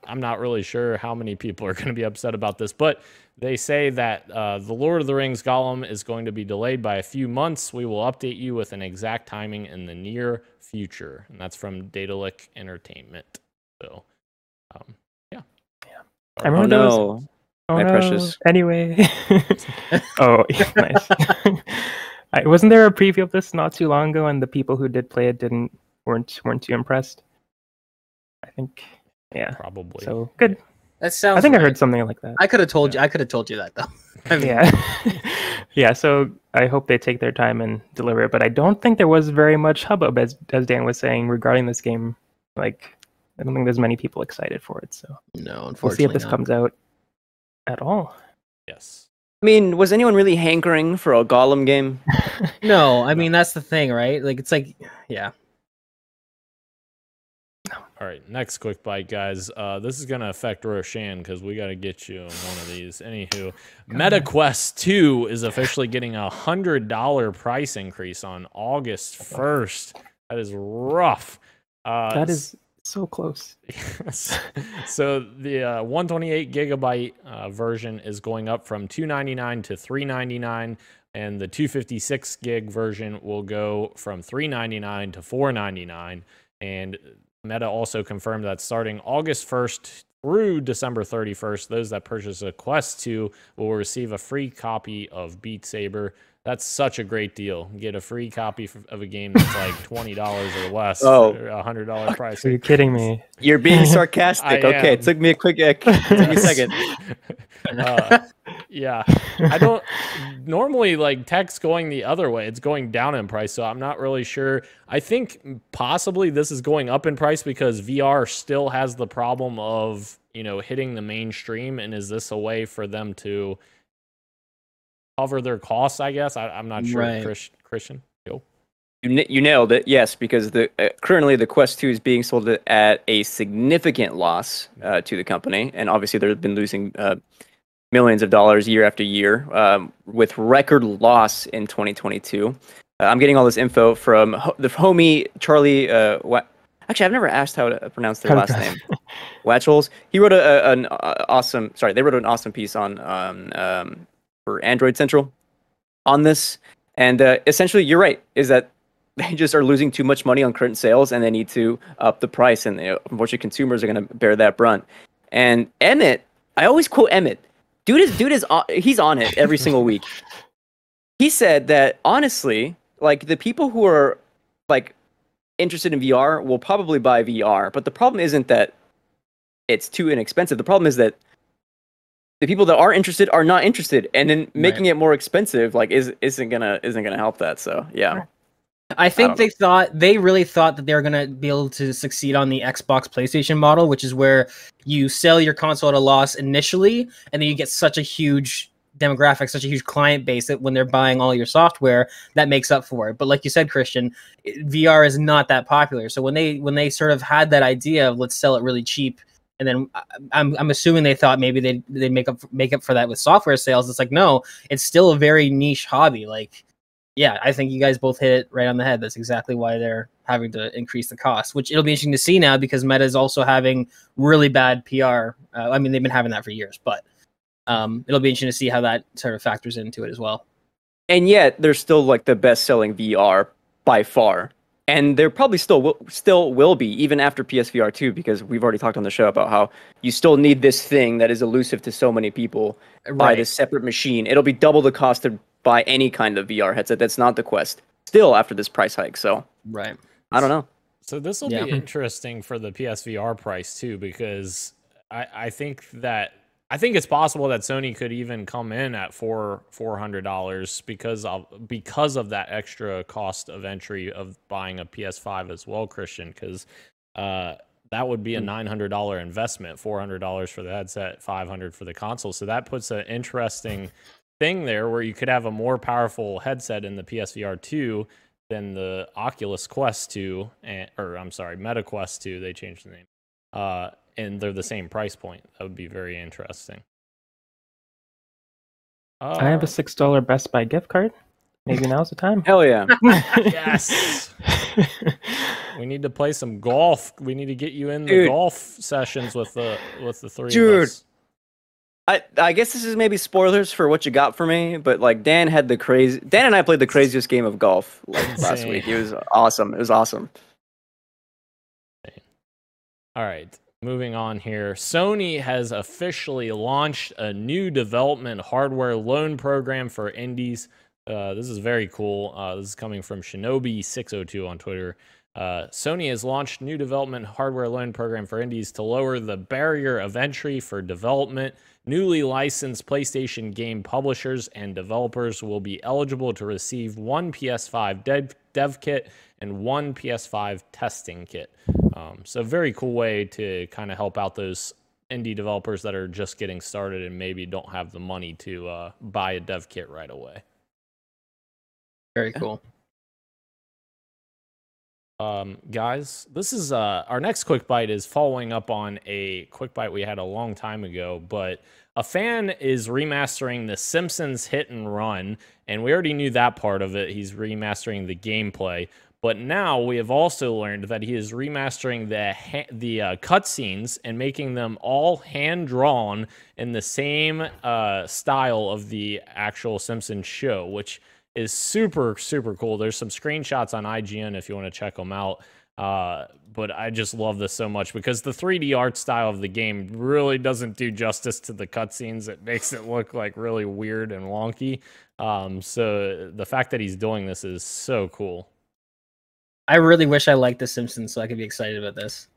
I'm not really sure how many people are going to be upset about this, but they say that uh, the Lord of the Rings Gollum is going to be delayed by a few months. We will update you with an exact timing in the near future. And that's from Datalic Entertainment. So, um, yeah. yeah. I remember oh, no. Oh, my no. precious. Anyway. oh, yeah, nice. I, wasn't there a preview of this not too long ago, and the people who did play it didn't weren't weren't too impressed? I think. Yeah. Probably. So good. That sounds. I think right. I heard something like that. I could have told yeah. you. I could have told you that though. I mean, yeah. yeah. So I hope they take their time and deliver it, but I don't think there was very much hubbub, as as Dan was saying, regarding this game. Like, I don't think there's many people excited for it. So no, unfortunately, we'll see if this not. comes out. At all. Yes. I mean, was anyone really hankering for a Gollum game? no, I mean, that's the thing, right? Like, it's like, yeah. All right, next quick bite, guys. Uh, this is going to affect Roshan because we got to get you on one of these. Anywho, Meta Quest two is officially getting a one hundred dollars price increase on August first. That is rough. Uh, that is... So close. Yes. So the uh, one twenty-eight gigabyte uh, version is going up from two ninety-nine to three ninety-nine, and the two fifty-six gig version will go from three ninety-nine to four ninety-nine. And Meta also confirmed that starting August first through December thirty-first, those that purchase a Quest two will receive a free copy of Beat Saber. That's such a great deal. Get a free copy of a game that's like twenty dollars or less. Oh, a one hundred dollars price. Are you kidding me? You're being sarcastic. I okay, am. It took me a quick it took me a second. Uh, yeah. I don't normally like tech's going the other way. It's going down in price, so I'm not really sure. I think possibly this is going up in price because V R still has the problem of, you know, hitting the mainstream, and is this a way for them to cover their costs, I guess? I, I'm not sure. Right. Chris, Christian? Yo. You, n- you nailed it, yes, because the uh, currently the Quest two is being sold at a significant loss uh, to the company, and obviously they've been losing uh, millions of dollars year after year, um, with record loss in twenty twenty-two. Uh, I'm getting all this info from ho- the homie Charlie... Uh, Wa- Actually, I've never asked how to pronounce their last name. Wachholz. He wrote a, a, an uh, awesome... Sorry, they wrote an awesome piece on... Um, um, for Android Central on this, and uh, essentially you're right, is that they just are losing too much money on current sales and they need to up the price, and you know, unfortunately consumers are going to bear that brunt. And Emmett, I always quote Emmett, dude is dude is on, he's on it every single week. He said that honestly, like, the people who are like interested in V R will probably buy V R, but the problem isn't that it's too inexpensive. The problem is that the people that are interested are not interested, and then making right. it more expensive like is isn't gonna isn't gonna help that. So yeah, I think I they know. thought they really thought that they were going to be able to succeed on the Xbox PlayStation model, which is where you sell your console at a loss initially, and then you get such a huge demographic, such a huge client base that when they're buying all your software, that makes up for it. But like you said, Christian, V R is not that popular. So when they when they sort of had that idea of let's sell it really cheap, and then I'm I'm assuming they thought maybe they they make up make up for that with software sales. It's like, no, it's still a very niche hobby. Like, yeah, I think you guys both hit it right on the head. That's exactly why they're having to increase the cost, which it'll be interesting to see now because Meta is also having really bad P R. Uh, I mean, they've been having that for years, but um, it'll be interesting to see how that sort of factors into it as well. And yet, they're still like the best-selling V R by far, and there probably still will, still will be even after P S V R two because we've already talked on the show about how you still need this thing that is elusive to so many people right. by this separate machine. It'll be double the cost of buy any kind of V R headset that's not the Quest still after this price hike. So right, I don't know. So this will yeah. be interesting for the P S V R price too, because I, I think that I think it's possible that Sony could even come in at four four hundred dollars because of because of that extra cost of entry of buying a P S five as well, Christian. Because uh, that would be a nine hundred dollar investment, four hundred dollars for the headset, five hundred for the console. So that puts an interesting thing there where you could have a more powerful headset in the P S V R two than the Oculus Quest two, and, or I'm sorry, Meta Quest two. They changed the name, uh, and they're the same price point. That would be very interesting. Uh, I have a six dollar Best Buy gift card. Maybe now's the time. Hell yeah! Yes. We need to play some golf. We need to get you in the Dude. golf sessions with the with the three Dude. of us. I, I guess this is maybe spoilers for what you got for me, but like Dan had the crazy Dan and I played the craziest game of golf like last week. It was awesome. It was awesome. All right, moving on here. Sony has officially launched a new development hardware loan program for indies. Uh, this is very cool. Uh, this is coming from Shinobi six oh two on Twitter. Uh, Sony has launched new development hardware loan program for indies to lower the barrier of entry for development. Newly licensed PlayStation game publishers and developers will be eligible to receive one P S five dev, dev kit and one P S five testing kit. Um, so very cool way to kind of help out those indie developers that are just getting started and maybe don't have the money to uh, buy a dev kit right away. Very cool. Um, guys, this is uh, our next Quick Bite is following up on a Quick Bite we had a long time ago, but a fan is remastering The Simpsons Hit and Run, and we already knew that part of it. He's remastering the gameplay, but now we have also learned that he is remastering the ha- the uh, cutscenes and making them all hand-drawn in the same uh, style of the actual Simpsons show, which is super, super cool. There's some screenshots on I G N if you want to check them out. Uh, but I just love this so much because the three D art style of the game really doesn't do justice to the cutscenes. It makes it look like really weird and wonky. Um, so the fact that he's doing this is so cool. I really wish I liked The Simpsons so I could be excited about this.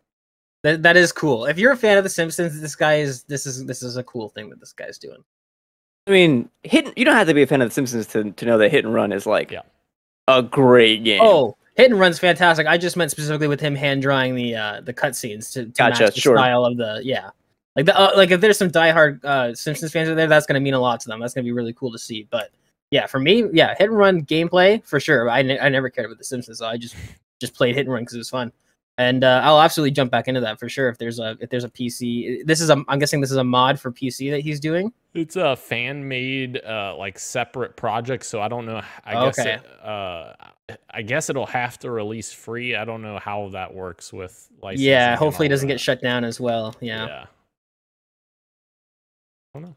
That that is cool. If you're a fan of The Simpsons, this guy is this is this is a cool thing that this guy's doing. I mean, hit. You don't have to be a fan of The Simpsons to, to know that Hit and Run is like yeah. a great game. Oh, Hit and Run's fantastic. I just meant specifically with him hand drawing the uh, the cutscenes to, to gotcha, match the sure. style of the yeah. Like the uh, like if there's some diehard uh, Simpsons fans out there, that's gonna mean a lot to them. That's gonna be really cool to see. But yeah, for me, yeah, Hit and Run gameplay for sure. I n- I never cared about The Simpsons, so I just just played Hit and Run because it was fun. And uh, I'll absolutely jump back into that for sure. If there's a if there's a P C, this is a, I'm guessing this is a mod for P C that he's doing. It's a fan made uh, like separate project, so I don't know. I okay. guess it, uh, I guess it'll have to release free. I don't know how that works with licensing. Yeah, hopefully it doesn't that. get shut down as well. Yeah. yeah. I don't know.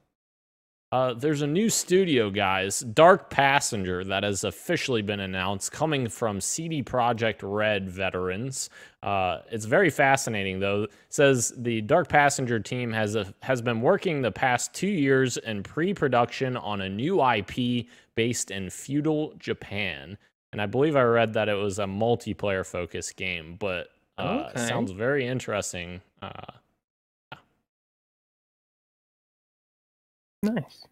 Uh, there's a new studio, guys, Dark Passenger, that has officially been announced, coming from C D Projekt Red veterans. Uh, it's very fascinating, though. It says the Dark Passenger team has a, has been working the past two years in pre-production on a new I P based in feudal Japan. And I believe I read that it was a multiplayer-focused game, but uh, okay. it sounds very interesting. Uh Nice.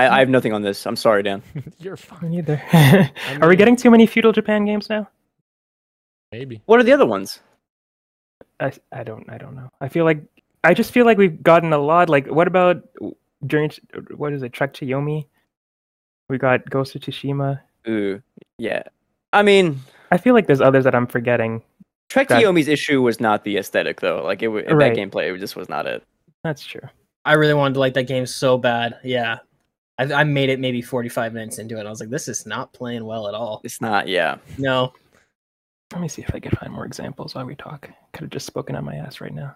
I, I have nothing on this. I'm sorry, Dan. You're fine. Either. I mean, are we getting too many feudal Japan games now? Maybe. What are the other ones? I I don't I don't know. I feel like I just feel like we've gotten a lot. Like, what about during what is it? Trek to Yomi. We got Ghost of Tsushima. Ooh, yeah. I mean, I feel like there's others that I'm forgetting. Trek to Yomi's issue was not the aesthetic, though. Like, it right. that gameplay, it just was not it. That's true. I really wanted to like that game so bad. Yeah. I, I made it maybe forty-five minutes into it. I was like, this is not playing well at all. It's not, yeah. No. Let me see if I can find more examples while we talk. Could have just spoken on my ass right now.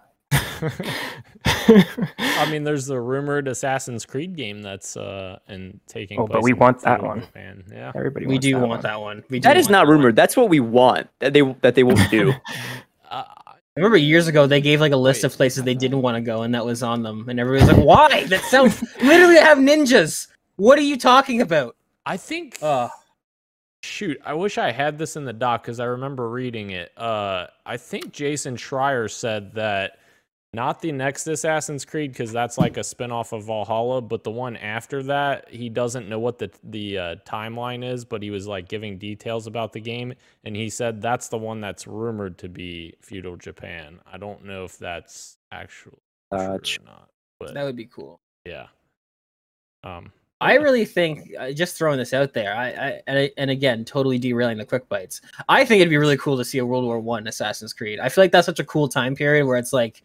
I mean, there's the rumored Assassin's Creed game that's uh and taking oh, place. Oh, but we want that one. Japan. Yeah. Everybody wants we do that want one. that one. We do that is not that rumored. One. That's what we want. That they that they will do. uh, I remember years ago they gave like a list Wait, of places they didn't want to go, and that was on them. And everybody was like, "Why? That sounds literally have ninjas. What are you talking about?" I think. Uh, shoot, I wish I had this in the doc because I remember reading it. Uh, I think Jason Schreier said that not the next Assassin's Creed because that's like a spinoff of Valhalla, but the one after that, he doesn't know what the the uh, timeline is, but he was like giving details about the game, and he said that's the one that's rumored to be feudal Japan. I don't know if that's actually uh, true or not, but that would be cool. Yeah. Um, I really think just throwing this out there, I, I and I, and again, totally derailing the quick bites. I think it'd be really cool to see a World War One Assassin's Creed. I feel like that's such a cool time period where it's like.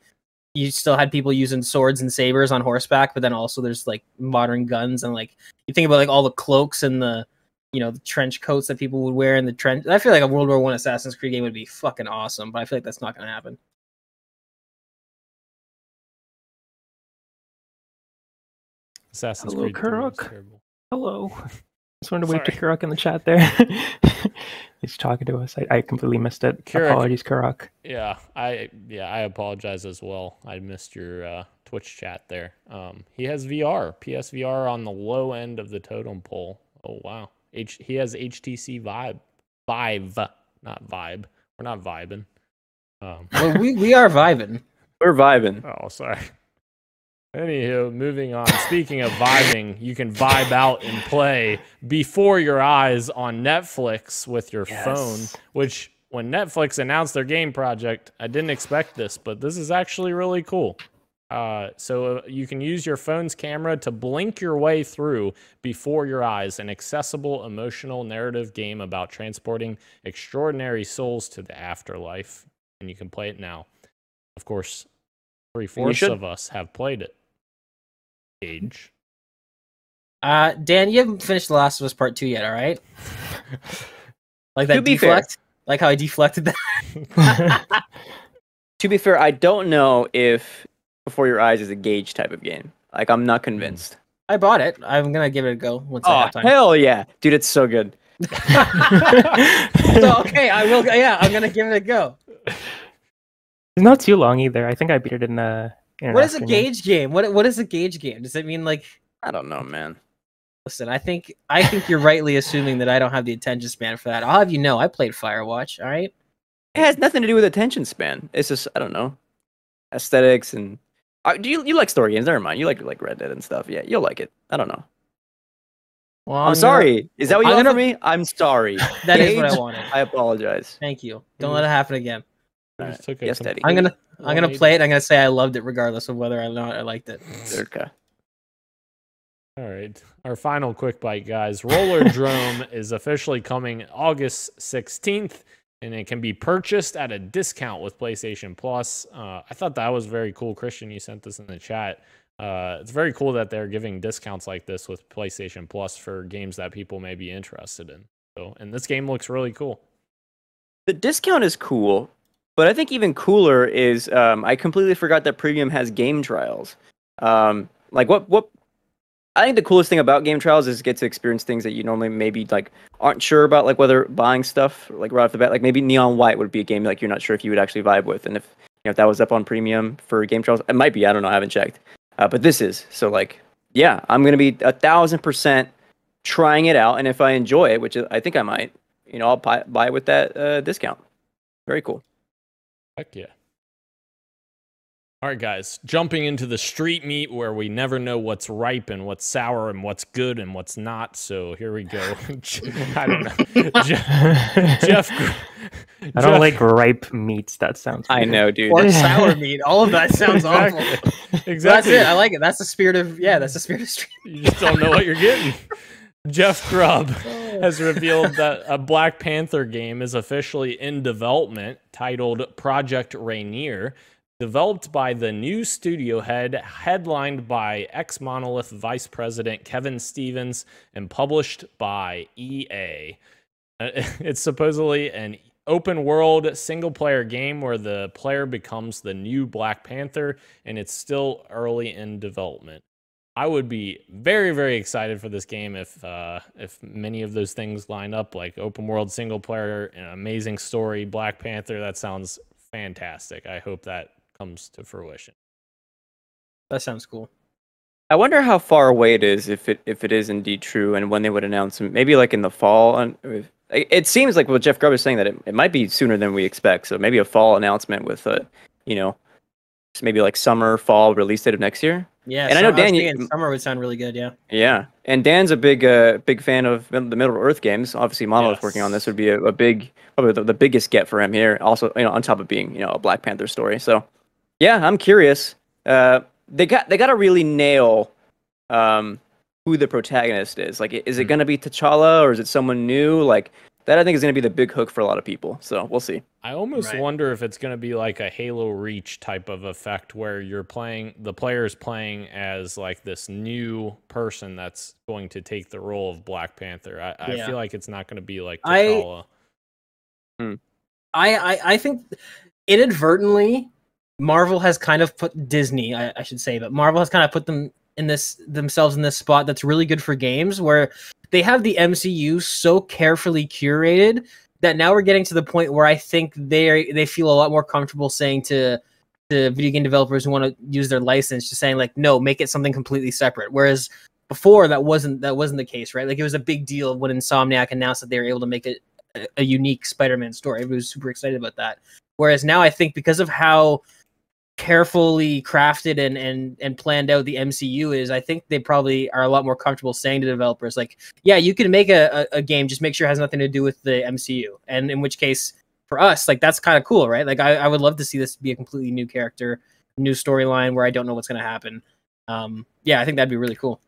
You still had people using swords and sabers on horseback, but then also there's like modern guns and like you think about like all the cloaks and the you know the trench coats that people would wear in the trench. I feel like a World War One Assassin's Creed game would be fucking awesome, but I feel like that's not going to happen. Assassin's Hello, Creed. Kurok. Hello. Just wanted to Sorry. wait to Kurok in the chat there. He's talking to us. I, I completely missed it. Kurok. Apologies, Kurok. Yeah, I yeah I apologize as well. I missed your uh, Twitch chat there. Um, he has V R, P S V R on the low end of the totem pole. Oh wow, H, he has H T C Vive, Vive, not Vibe. We're not vibing. Um, well, we we are vibing. We're vibing. Oh, sorry. Anywho, moving on. Speaking of vibing, you can vibe out and play Before Your Eyes on Netflix with your yes. phone, which when Netflix announced their game project, I didn't expect this, but this is actually really cool. Uh, so you can use your phone's camera to blink your way through Before Your Eyes, an accessible, emotional narrative game about transporting extraordinary souls to the afterlife, and you can play it now. Of course, three-fourths of us have played it. Gage. Uh, Dan, you haven't finished The Last of Us Part two yet, all right? Like that deflect? Fair. Like how I deflected that? To be fair, I don't know if Before Your Eyes is a Gage type of game. Like, I'm not convinced. I bought it. I'm going to give it a go once oh, I have time. Hell yeah. Dude, it's so good. So, okay, I will. Yeah, I'm going to give it a go. It's not too long either. I think I beat it in the. In what is afternoon. a Gage game? What what is a Gage game? Does it mean like? I don't know, man. Listen, I think I think you're rightly assuming that I don't have the attention span for that. I'll have you know, I played Firewatch. All right. It has nothing to do with attention span. It's just I don't know, aesthetics and. Uh, do you you like story games? Never mind. You like like Red Dead and stuff. Yeah, you'll like it. I don't know. Well, I'm, I'm sorry. Not... Is that what you want from me? I'm sorry. That Gage, is what I wanted. I apologize. Thank you. Don't mm. let it happen again. Right. Took yes, Daddy. I'm gonna I'm gonna play it. I'm gonna say I loved it regardless of whether or not I liked it. Okay. All right. Our final quick bite, guys. Roller Drome is officially coming August sixteenth, and it can be purchased at a discount with PlayStation Plus. Uh, I thought that was very cool. Christian, you sent this in the chat. Uh, it's very cool that they're giving discounts like this with PlayStation Plus for games that people may be interested in. So, and this game looks really cool. The discount is cool. But I think even cooler is um, I completely forgot that Premium has game trials. Um, like what what I think the coolest thing about game trials is you get to experience things that you normally maybe like aren't sure about, like whether buying stuff like right off the bat. Like maybe Neon White would be a game like you're not sure if you would actually vibe with, and if you know if that was up on Premium for game trials, it might be. I don't know. I haven't checked. Uh, but this is so like yeah, I'm gonna be a thousand percent trying it out, and if I enjoy it, which I think I might, you know, I'll buy, buy it with that uh, discount. Very cool. Heck yeah. All right, guys, jumping into the street meat where we never know what's ripe and what's sour and what's good and what's not. So here we go. I don't know. Jeff. I don't Jeff. like ripe meats. That sounds weird. I know, dude. Or sour meat. All of that sounds exactly. awful. Exactly. That's it. I like it. That's the spirit of, yeah, that's the spirit of street meat. You just don't know what you're getting. Jeff Grubb has revealed that a Black Panther game is officially in development, titled Project Rainier. Developed by the new studio head, headlined by ex-Monolith Vice President Kevin Stevens, and published by E A. It's supposedly an open-world single-player game where the player becomes the new Black Panther, and it's still early in development. I would be very, very excited for this game if uh, if many of those things line up, like open-world single-player, an amazing story, Black Panther. That sounds fantastic. I hope that comes to fruition. That sounds cool. I wonder how far away it is, if it if it is indeed true, and when they would announce it. Maybe like in the fall. On it seems like what Jeff Grubb is saying, that it, it might be sooner than we expect. So maybe a fall announcement with a, you know, maybe like summer, fall release date of next year. Yeah, and I know Dan, you, summer would sound really good. Yeah. Yeah, and Dan's a big uh, big fan of the Middle Earth games. Obviously, Monolith yes. working on this would be a, a big, probably the, the biggest get for him here. Also, you know, on top of being, you know, a Black Panther story. So, yeah, I'm curious. Uh, they got they got to really nail um, who the protagonist is. Like, is it going to be T'Challa or is it someone new? Like, that I think is going to be the big hook for a lot of people. So we'll see. I almost right. wonder if it's going to be like a Halo Reach type of effect where you're playing, the player is playing as like this new person that's going to take the role of Black Panther. I, yeah. I feel like it's not going to be like T'Challa. I, hmm. I, I, I think inadvertently Marvel has kind of put Disney, I, I should say, but Marvel has kind of put them in this themselves in this spot that's really good for games where they have the M C U so carefully curated that now we're getting to the point where I think they they feel a lot more comfortable saying to the video game developers who want to use their license, just saying like, no, make it something completely separate. Whereas before that wasn't that wasn't the case, right? Like it was a big deal when Insomniac announced that they were able to make it a, a unique Spider-Man story. Everybody was super excited about that. Whereas now I think because of how carefully crafted and and and planned out the M C U is, I think they probably are a lot more comfortable saying to developers like, yeah, you can make a, a, a game, just make sure it has nothing to do with the M C U. And in which case for us, like that's kind of cool, right? Like I, I would love to see this be a completely new character, new storyline where I don't know what's going to happen. Um, yeah, I think that'd be really cool.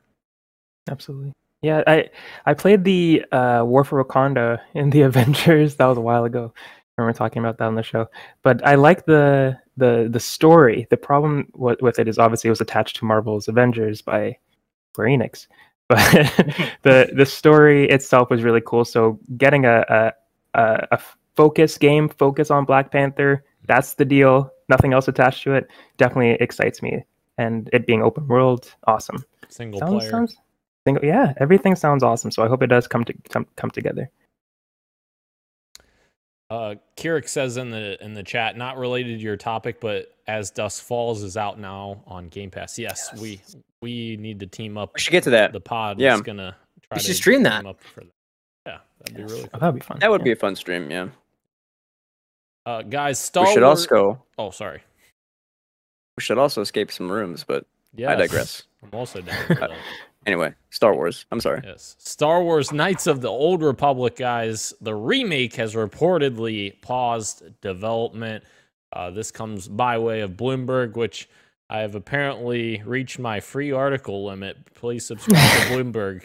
Absolutely. Yeah, I I played the uh, War for Wakanda in the Avengers. That was a while ago. I remember talking about that on the show, but I like the the the story. The problem w- with it is obviously it was attached to Marvel's Avengers by Square Enix, but the the story itself was really cool. So getting a a, a a focus game, focus on Black Panther, that's the deal. Nothing else attached to it. Definitely excites me, and it being open world, awesome. Single sounds, player, sounds, single, yeah, everything sounds awesome. So I hope it does come to come, come together. Uh, Kirik says in the in the chat, not related to your topic, but As Dust Falls is out now on Game Pass. Yes, yes. we we need to team up. We should get to that. The pod yeah. is gonna try we should to stream that. Up for that. Yeah, that'd yes. be really cool. Oh, that'd be fun. That would yeah. be a fun stream. Yeah. Uh, guys, Star we should Wars... also. Oh, sorry. We should also escape some rooms, but yes. I digress. I'm also down for that. Anyway, Star Wars. I'm sorry. Yes. Star Wars Knights of the Old Republic, guys. The remake has reportedly paused development. Uh, this comes by way of Bloomberg, which I have apparently reached my free article limit. Please subscribe to Bloomberg.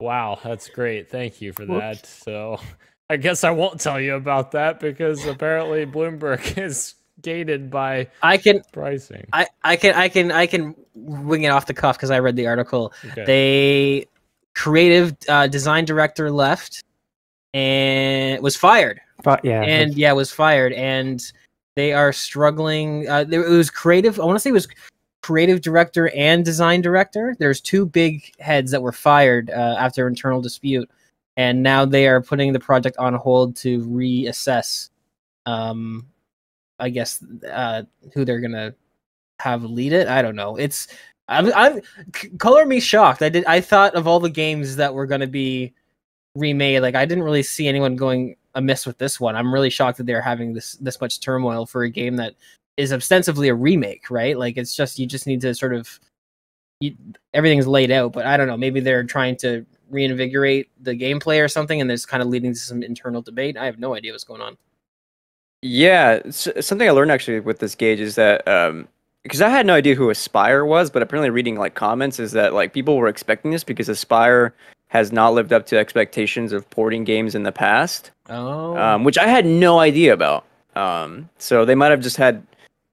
Wow, that's great. Thank you for that. Oops. So I guess I won't tell you about that because apparently Bloomberg is gated by I can pricing. I, I can I can I can wing it off the cuff because I read the article. Okay. They creative uh, design director left and was fired. But, yeah, and yeah, was fired, and they are struggling. Uh, there, it was creative. I want to say it was creative director and design director. There's two big heads that were fired uh, after internal dispute, and now they are putting the project on hold to reassess. Um, I guess uh, who they're gonna have lead it. I don't know. It's I'm I'm c- color me shocked. I did I thought of all the games that were gonna be remade. Like I didn't really see anyone going amiss with this one. I'm really shocked that they're having this this much turmoil for a game that is ostensibly a remake, right? Like, it's just, you just need to sort of, you, everything's laid out, but I don't know, maybe they're trying to reinvigorate the gameplay or something, and that's kind of leading to some internal debate. I have no idea what's going on. Yeah, something I learned actually with this, Gage, is that um because I had no idea who Aspire was, but apparently reading like comments is that like people were expecting this because Aspire has not lived up to expectations of porting games in the past. Oh, um, which I had no idea about. Um, so they might have just had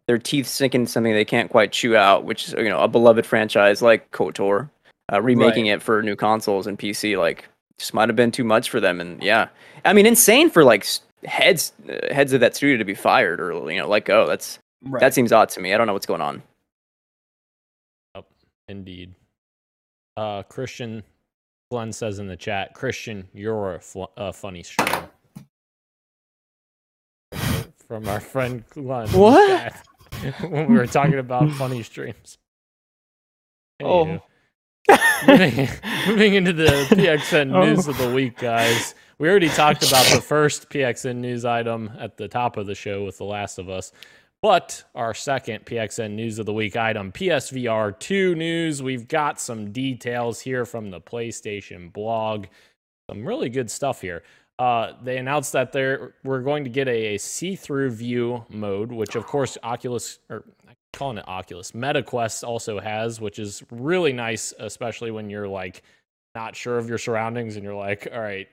their teeth sink into something they can't quite chew out, which is, you know, a beloved franchise like KOTOR, uh, remaking right. it for new consoles and P C, like, just might have been too much for them. And yeah, I mean, insane for like heads uh, heads of that studio to be fired or, you know, let go. That's right. That seems odd to me. I don't know what's going on. Oh, indeed. Uh, Christian Glenn says in the chat, Christian, you're a, fl- a funny streamer. From our friend Glenn. What? When we were talking about funny streams. Anywho. Oh. moving, moving into the P X N oh. news of the week, guys. We already talked about the first P X N news item at the top of the show with The Last of Us. But our second P X N News of the Week item, P S V R two news. We've got some details here from the PlayStation blog. Some really good stuff here. Uh, they announced that they're, we're going to get a, a see-through view mode, which, of course, Oculus, or I'm calling it Oculus, Meta Quest also has, which is really nice, especially when you're, like, not sure of your surroundings and you're like, all right,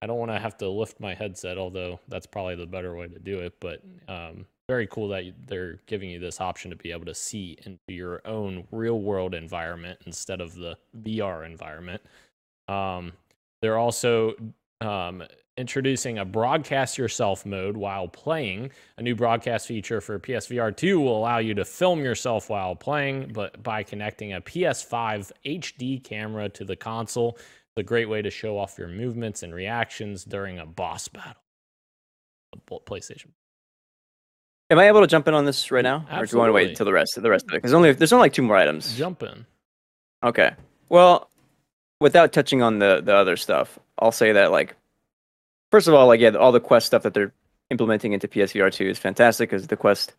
I don't want to have to lift my headset, although that's probably the better way to do it, but... Um, very cool that they're giving you this option to be able to see into your own real-world environment instead of the V R environment. Um, they're also um, introducing a broadcast yourself mode while playing. A new broadcast feature for P S V R two will allow you to film yourself while playing, but by connecting a P S five H D camera to the console. It's a great way to show off your movements and reactions during a boss battle. PlayStation. Am I able to jump in on this right now? Absolutely. Or do you want to wait until the rest of the rest of it? Because only there's only like two more items. Jump in. Okay. Well, without touching on the, the other stuff, I'll say that, like, first of all, like, yeah, all the Quest stuff that they're implementing into P S V R two is fantastic because the Quest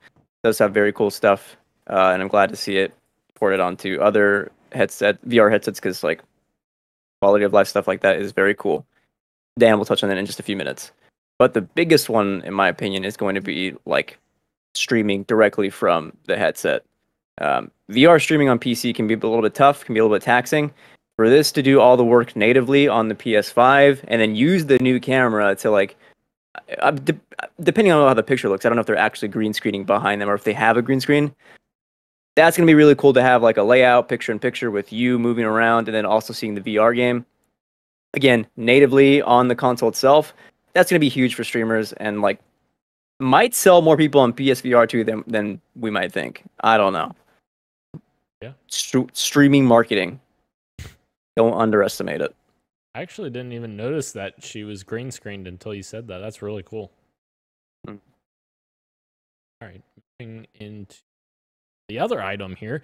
does have very cool stuff, uh, and I'm glad to see it ported onto other headset V R headsets because, like, quality of life stuff like that is very cool. Dan will touch on that in just a few minutes. But the biggest one, in my opinion, is going to be, like, streaming directly from the headset. Um, V R streaming on P C can be a little bit tough, can be a little bit taxing. For this to do all the work natively on the P S five and then use the new camera to, like, uh, de- depending on how the picture looks, I don't know if they're actually green screening behind them or if they have a green screen. That's going to be really cool to have, like, a layout picture in picture with you moving around and then also seeing the V R game. Again, natively on the console itself. That's going to be huge for streamers and, like, might sell more people on P S V R two than than we might think. I don't know. Yeah. St- streaming marketing. Don't underestimate it. I actually didn't even notice that she was green screened until you said that. That's really cool. Hmm. All right. Moving into the other item here.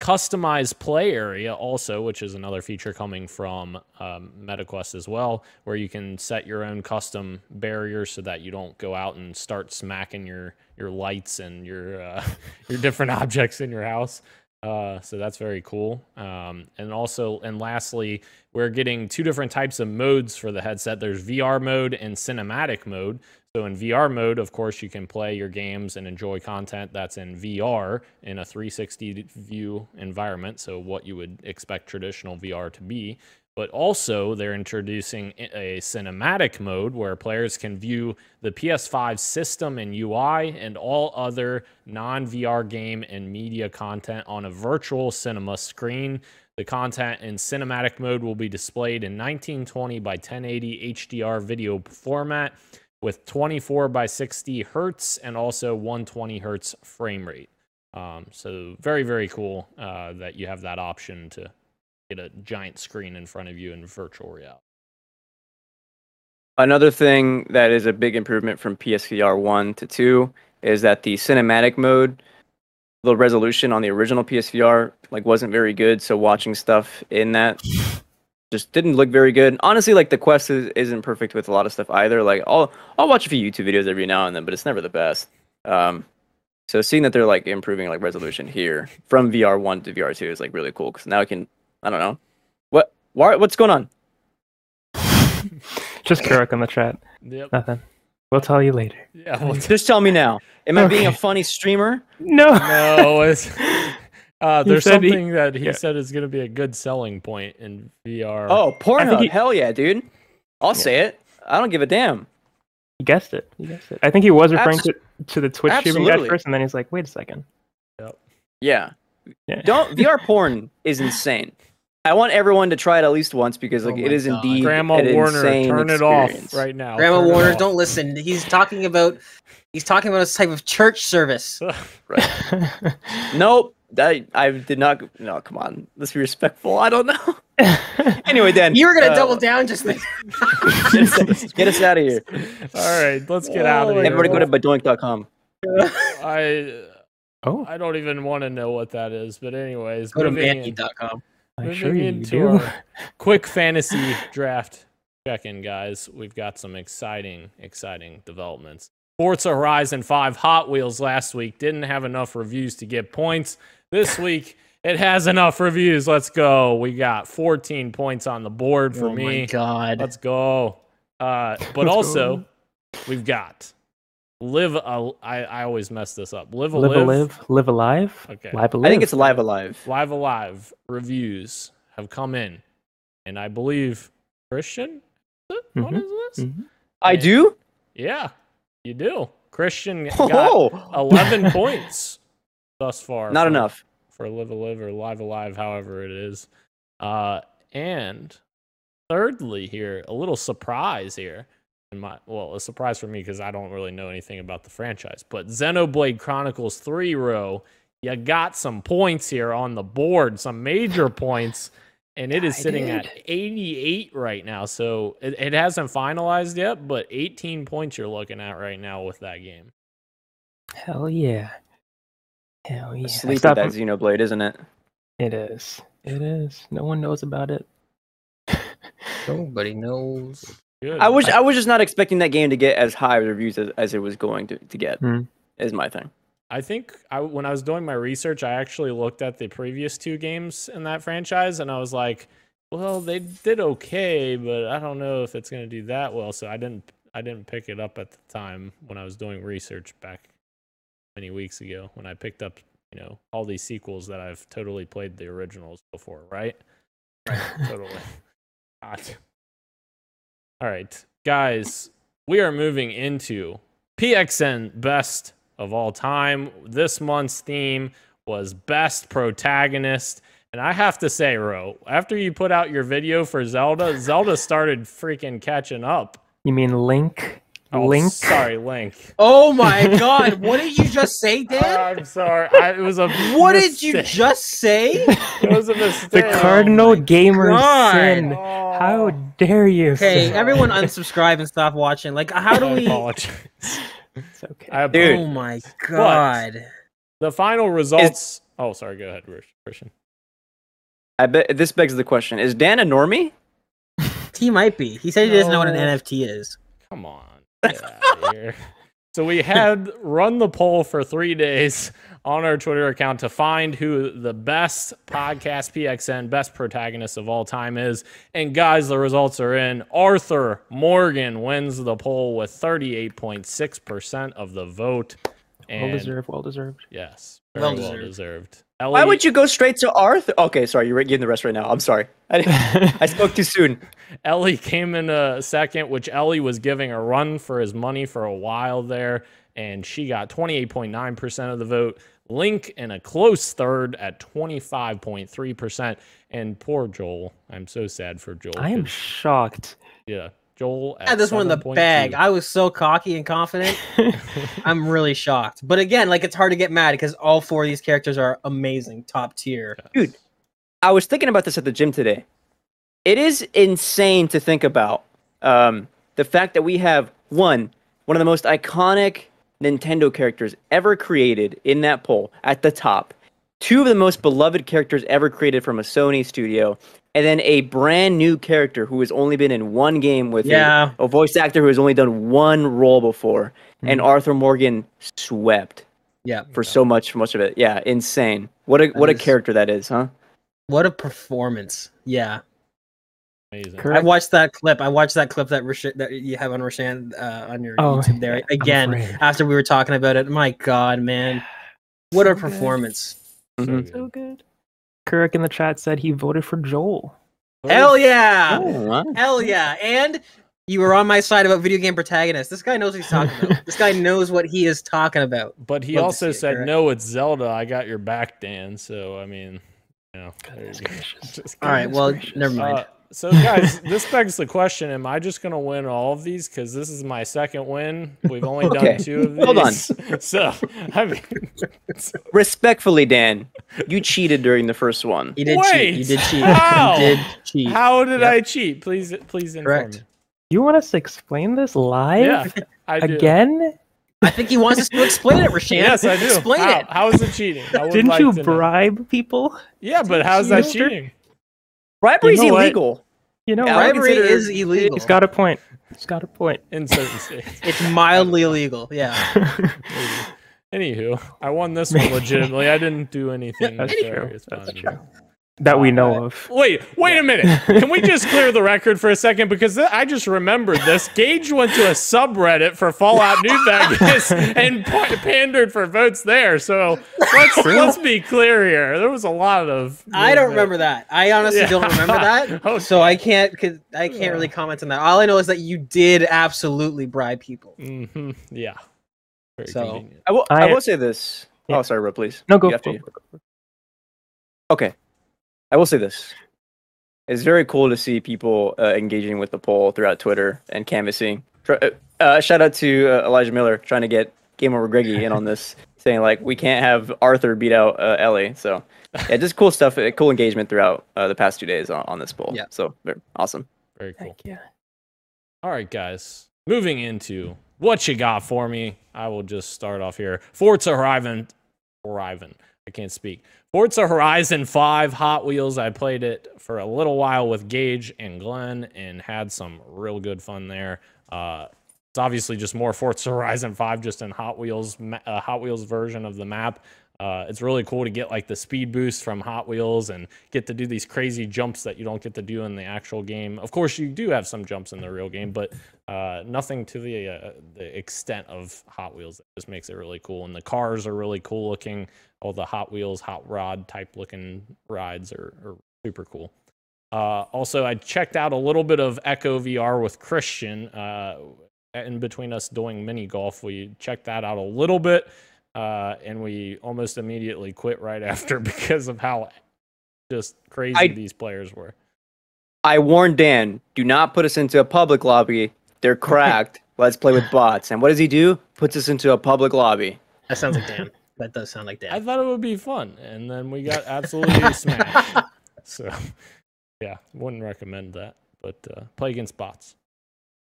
Customized play area also, which is another feature coming from um, Meta Quest as well, where you can set your own custom barriers so that you don't go out and start smacking your your lights and your uh, your different objects in your house. Uh, so that's very cool. Um, and also, and lastly, we're getting two different types of modes for the headset. There's V R mode and cinematic mode. So in V R mode, of course, you can play your games and enjoy content that's in V R in a three sixty view environment, so what you would expect traditional V R to be. But also, they're introducing a cinematic mode where players can view the P S five system and U I and all other non-V R game and media content on a virtual cinema screen. The content in cinematic mode will be displayed in nineteen twenty by ten eighty H D R video format, with twenty-four by sixty hertz and also one twenty hertz frame rate. Um, so very, very cool uh, that you have that option to get a giant screen in front of you in virtual reality. Another thing that is a big improvement from P S V R one to two is that the cinematic mode, the resolution on the original P S V R like wasn't very good, so watching stuff in that just didn't look very good. Honestly, like, the Quest is, isn't perfect with a lot of stuff either. Like, I'll I'll watch a few YouTube videos every now and then, but it's never the best. Um, So seeing that they're like improving like resolution here from V R one to V R two is like really cool, because now I can, I don't know, what why, what's going on? Just Kirk on the chat. Yep. Nothing. We'll tell you later. Yeah. We'll t- Just tell me now. Am okay. I being a funny streamer? No. No. It's, uh, there's something he, that he yeah. said is going to be a good selling point in V R. Oh, Pornhub. He, Hell yeah, dude. I'll yeah. say it. I don't give a damn. You guessed it. You guessed it. I think he was referring Absol- to, to the Twitch Absolutely. Streaming at first, and then he's like, wait a second. Yep. Yeah. yeah. Don't V R porn is insane. I want everyone to try it at least once, because like oh it is God. indeed Grandma an Warner, insane turn experience. It off right now. Grandma turn Warner, don't listen. He's talking about he's talking about a type of church service. Right. Nope. That, I did not. No, come on. Let's be respectful. I don't know. Anyway, Dan, you were gonna uh, double down just then. Get, get us out of here. All right, let's get Whoa, out of here. Everybody go to badoink dot com. I oh, I don't even want to know what that is, but anyways, go to mandy dot com. Moving sure into our quick fantasy draft check-in, guys. We've got some exciting, exciting developments. Forza Horizon five Hot Wheels last week didn't have enough reviews to get points. This week, it has enough reviews. Let's go. We got fourteen points on the board for oh me. Oh, my God. Let's go. Uh, but Let's also, go. we've got Live a, I, I always mess this up. Live a live, live, live, live alive. Okay, live alive. I think it's live alive. Live alive reviews have come in, and I believe Christian. Mm-hmm. What is this? Mm-hmm. I do. Yeah, you do. Christian got oh. eleven points thus far. Not for, enough for live a live or live alive, however it is. Uh, and thirdly, here a little surprise here. My, well, a surprise for me, because I don't really know anything about the franchise. But Xenoblade Chronicles three row, you got some points here on the board, some major points, and it is I sitting did. at eighty-eight right now. So it, it hasn't finalized yet, but eighteen points you're looking at right now with that game. Hell yeah. Hell yeah. Sleep with that Xenoblade, isn't it? It is. It is. No one knows about it. Nobody knows. Good. I was I was just not expecting that game to get as high reviews as, as it was going to, to get, mm. is my thing. I think I, when I was doing my research, I actually looked at the previous two games in that franchise, and I was like, well, they did okay, but I don't know if it's going to do that well. So I didn't I didn't pick it up at the time when I was doing research back many weeks ago, when I picked up, you know, all these sequels that I've totally played the originals before, right? Right, totally. God. All right, guys, we are moving into P X N Best of All Time. This month's theme was Best Protagonist. And I have to say, Ro, after you put out your video for Zelda, Zelda started freaking catching up. You mean Link? Oh, Link? Sorry, Link. Oh, my God. What did you just say, Dan? Uh, I'm sorry. I, it was a What mistake. did you just say? It was a mistake. The Cardinal oh Gamer God. Sin. Oh. How dare you? Okay, everyone unsubscribe and stop watching. Like, how do we... I apologize. It's okay. I Dude. Oh, my God. But the final results... Is... Oh, sorry. Go ahead, Christian. I bet this begs the question. Is Dan a normie? He might be. He said he doesn't know what an N F T is. Come on. Get out of here. So we had run the poll for three days on our Twitter account to find who the best podcast P X N best protagonist of all time is. And guys, the results are in. Arthur Morgan wins the poll with thirty-eight point six percent of the vote. And well deserved. Well deserved. Yes. Very well deserved. Well deserved. Ellie, why would you go straight to Arthur? Okay, sorry, you're getting the rest right now. I'm sorry. I, I spoke too soon. Ellie came in a second, which Ellie was giving a run for his money for a while there, and she got twenty-eight point nine percent of the vote. Link in a close third at twenty-five point three percent. And poor Joel. I'm so sad for Joel. I am shocked. Yeah. Joel at I had this one in the bag. two. I was so cocky and confident. I'm really shocked. But again, like, it's hard to get mad because all four of these characters are amazing, top tier. Yes. Dude, I was thinking about this at the gym today. It is insane to think about um, the fact that we have, one, one of the most iconic Nintendo characters ever created in that poll at the top, two of the most beloved characters ever created from a Sony studio, and then a brand new character who has only been in one game with yeah. a, a voice actor who has only done one role before. Mm-hmm. And Arthur Morgan swept. Yeah, for so much, much of it. Yeah, insane. What a what a character that is, huh? What a performance. Yeah. Amazing. I watched that clip. I watched that clip that Rish- that you have on Roshan uh, on your oh, YouTube there again after we were talking about it. My God, man, what so a performance! Good. Mm-hmm. So good. Kirk in the chat said he voted for Joel. Hell yeah! Oh, wow. Hell yeah! And you were on my side about video game protagonists. This guy knows what he's talking about. This guy knows what he is talking about. But he Love also said, it, right? "No, it's Zelda. I got your back, Dan." So I mean, you know. Goodness gracious. Just All right. Well, gracious. Never mind. Uh, So guys, this begs the question: am I just gonna win all of these? Because this is my second win. We've only okay. done two of these. Hold on. So I mean, respectfully, Dan, you cheated during the first one. You did Wait, cheat. You did cheat. How? You did cheat. How did yep. I cheat? Please, please inform Correct. me. You want us to explain this live yeah, I do. again? I think he wants us to explain it, Roshan. Yes, I do. Explain how, it. How is it cheating? I would Didn't like you to bribe know. people? Yeah, but how's that cheating? Bribery is you know illegal. What? You know, bribery is illegal. It's got a point. It's got a point in certain states. It's mildly illegal. Yeah. Anywho, I won this one legitimately. I didn't do anything That's true. That's true. that we know of. Wait, wait yeah. a minute. Can we just clear the record for a second? Because th- I just remembered this. Gage went to a subreddit for Fallout New Vegas and p- pandered for votes there. So let's let's be clear here. There was a lot of... I don't bit. remember that. I honestly yeah. don't remember that. Okay. So I can't I can't yeah. really comment on that. All I know is that you did absolutely bribe people. Mm-hmm. Yeah. Very so convenient. I will, I will say this. Yeah. Oh, sorry, Rob, please. No, go. go. Okay. I will say this. It's very cool to see people uh, engaging with the poll throughout Twitter and canvassing. Uh, shout out to uh, Elijah Miller trying to get Game Over Greggy in on this, saying, like, we can't have Arthur beat out uh, Ellie. So, yeah, just cool stuff, uh, cool engagement throughout uh, the past two days on, on this poll. Yeah. So, very awesome. Very cool. Thank you. All right, guys. Moving into what you got for me. I will just start off here. Forza Horizon. Horizon. I can't speak. Forza Horizon five, Hot Wheels. I played it for a little while with Gage and Glenn and had some real good fun there. Uh, it's obviously just more Forza Horizon five, just in Hot Wheels, uh, Hot Wheels version of the map. Uh, it's really cool to get like the speed boost from Hot Wheels and get to do these crazy jumps that you don't get to do in the actual game. Of course, you do have some jumps in the real game, but uh, nothing to the uh, the extent of Hot Wheels. That just makes it really cool. And the cars are really cool looking. All the Hot Wheels, Hot Rod type looking rides are, are super cool. Uh, also, I checked out a little bit of Echo V R with Christian. Uh, in between us doing mini golf, we checked that out a little bit, uh, and we almost immediately quit right after because of how just crazy I, these players were. I warned Dan, do not put us into a public lobby. They're cracked. Let's play with bots. And what does he do? Puts us into a public lobby. That sounds like Dan. That does sound like that. I thought it would be fun, and then we got absolutely smashed. So, yeah, wouldn't recommend that. But uh, play against bots.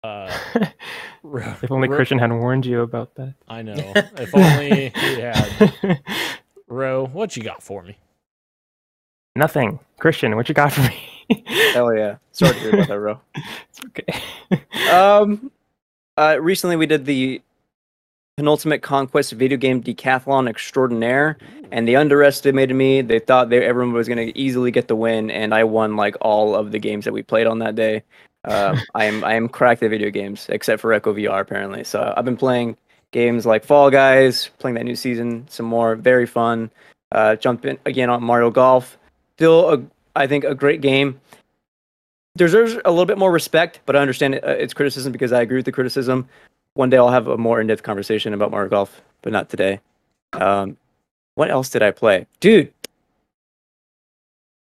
Uh, if only Ro- Christian had warned you about that. I know. If only he had. Ro, what you got for me? Nothing. Christian, what you got for me? Hell yeah. Sorry to hear about that, Ro. It's okay. Um, uh, recently we did the penultimate conquest video game decathlon extraordinaire, and they underestimated me. They thought they everyone was going to easily get the win, and I won like all of the games that we played on that day. Uh, I am I am cracked at video games, except for Echo V R apparently. So I've been playing games like Fall Guys, playing that new season some more. Very fun. Uh, jumped in again on Mario Golf. Still, a, I think a great game. Deserves a little bit more respect, but I understand it, uh, its criticism because I agree with the criticism. One day I'll have a more in-depth conversation about Mario Golf, but not today. Um, what else did I play? Dude,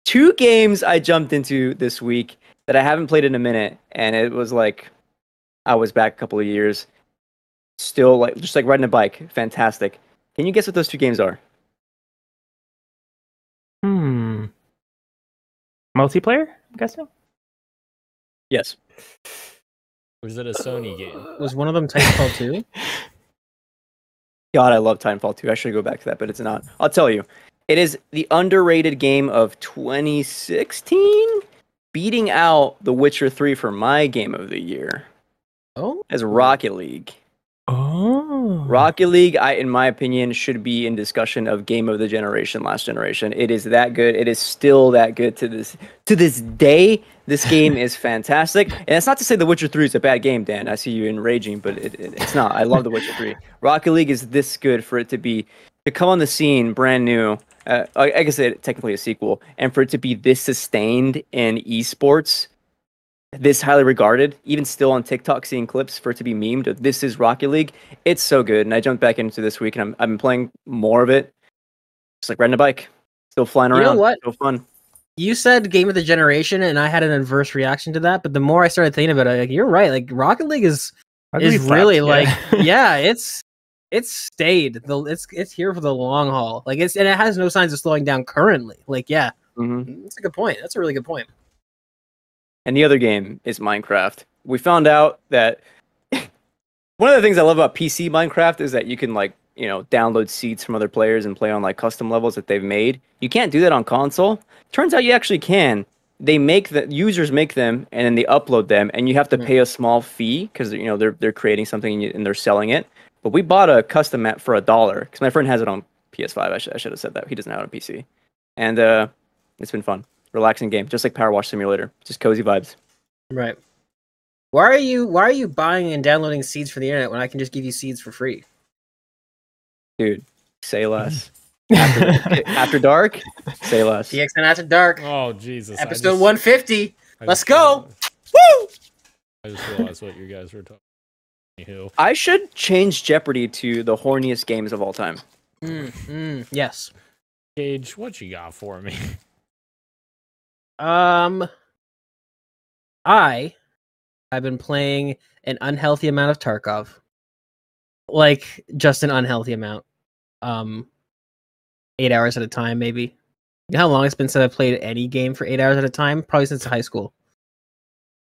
two games I jumped into this week that I haven't played in a minute, and it was like I was back a couple of years. Still, like just like riding a bike. Fantastic. Can you guess what those two games are? Hmm. Multiplayer, I'm guessing? Yes. Was it a Sony game? Was one of them Titanfall two? God, I love Titanfall two. I should go back to that, but it's not. I'll tell you. It is the underrated game of twenty sixteen, beating out The Witcher three for my game of the year. Oh? As Rocket League. Oh. Rocket League, I, in my opinion, should be in discussion of game of the generation, last generation. It is that good. It is still that good to this to this day. This game is fantastic. And it's not to say The Witcher three is a bad game, Dan. I see you enraging, but it, it, it's not. I love The Witcher three. Rocket League is this good for it to be, to come on the scene brand new. Uh, I, I guess it's technically a sequel. And for it to be this sustained in esports, this highly regarded, even still on TikTok, seeing clips for it to be memed of this is Rocket League. It's so good. And I jumped back into this week, and I'm I've been playing more of it. Just like riding a bike, still flying around. You know what? So fun. You said game of the generation, and I had an adverse reaction to that. But the more I started thinking about it, like, you're right. Like Rocket League is Rocket is League really slaps, like yeah. yeah, it's it's stayed. The it's it's here for the long haul. Like it's and it has no signs of slowing down currently. Like yeah, mm-hmm. That's a good point. That's a really good point. And the other game is Minecraft. We found out that one of the things I love about P C Minecraft is that you can, like, you know, download seeds from other players and play on, like, custom levels that they've made. You can't do that on console. Turns out you actually can. They make the users make them and then they upload them, and you have to pay a small fee because, you know, they're they're creating something and they're selling it. But we bought a custom map for a dollar because my friend has it on P S five. I, sh- I should have said that. He doesn't have it on P C. And uh, it's been fun. Relaxing game, just like Power Wash Simulator, just cozy vibes. Right. Why are you Why are you buying and downloading seeds for the internet when I can just give you seeds for free? Dude, say less. after, after dark, say less. P X N After Dark. Oh Jesus! Episode just, one fifty. I Let's go. Woo! I just realized what you guys were talking. Anywho. I should change Jeopardy to the horniest games of all time. Mm, mm, yes. Gage, what you got for me? Um, I I've been playing an unhealthy amount of Tarkov, like just an unhealthy amount. Um, eight hours at a time, maybe. You know how long it's been since I've played any game for eight hours at a time? Probably since high school.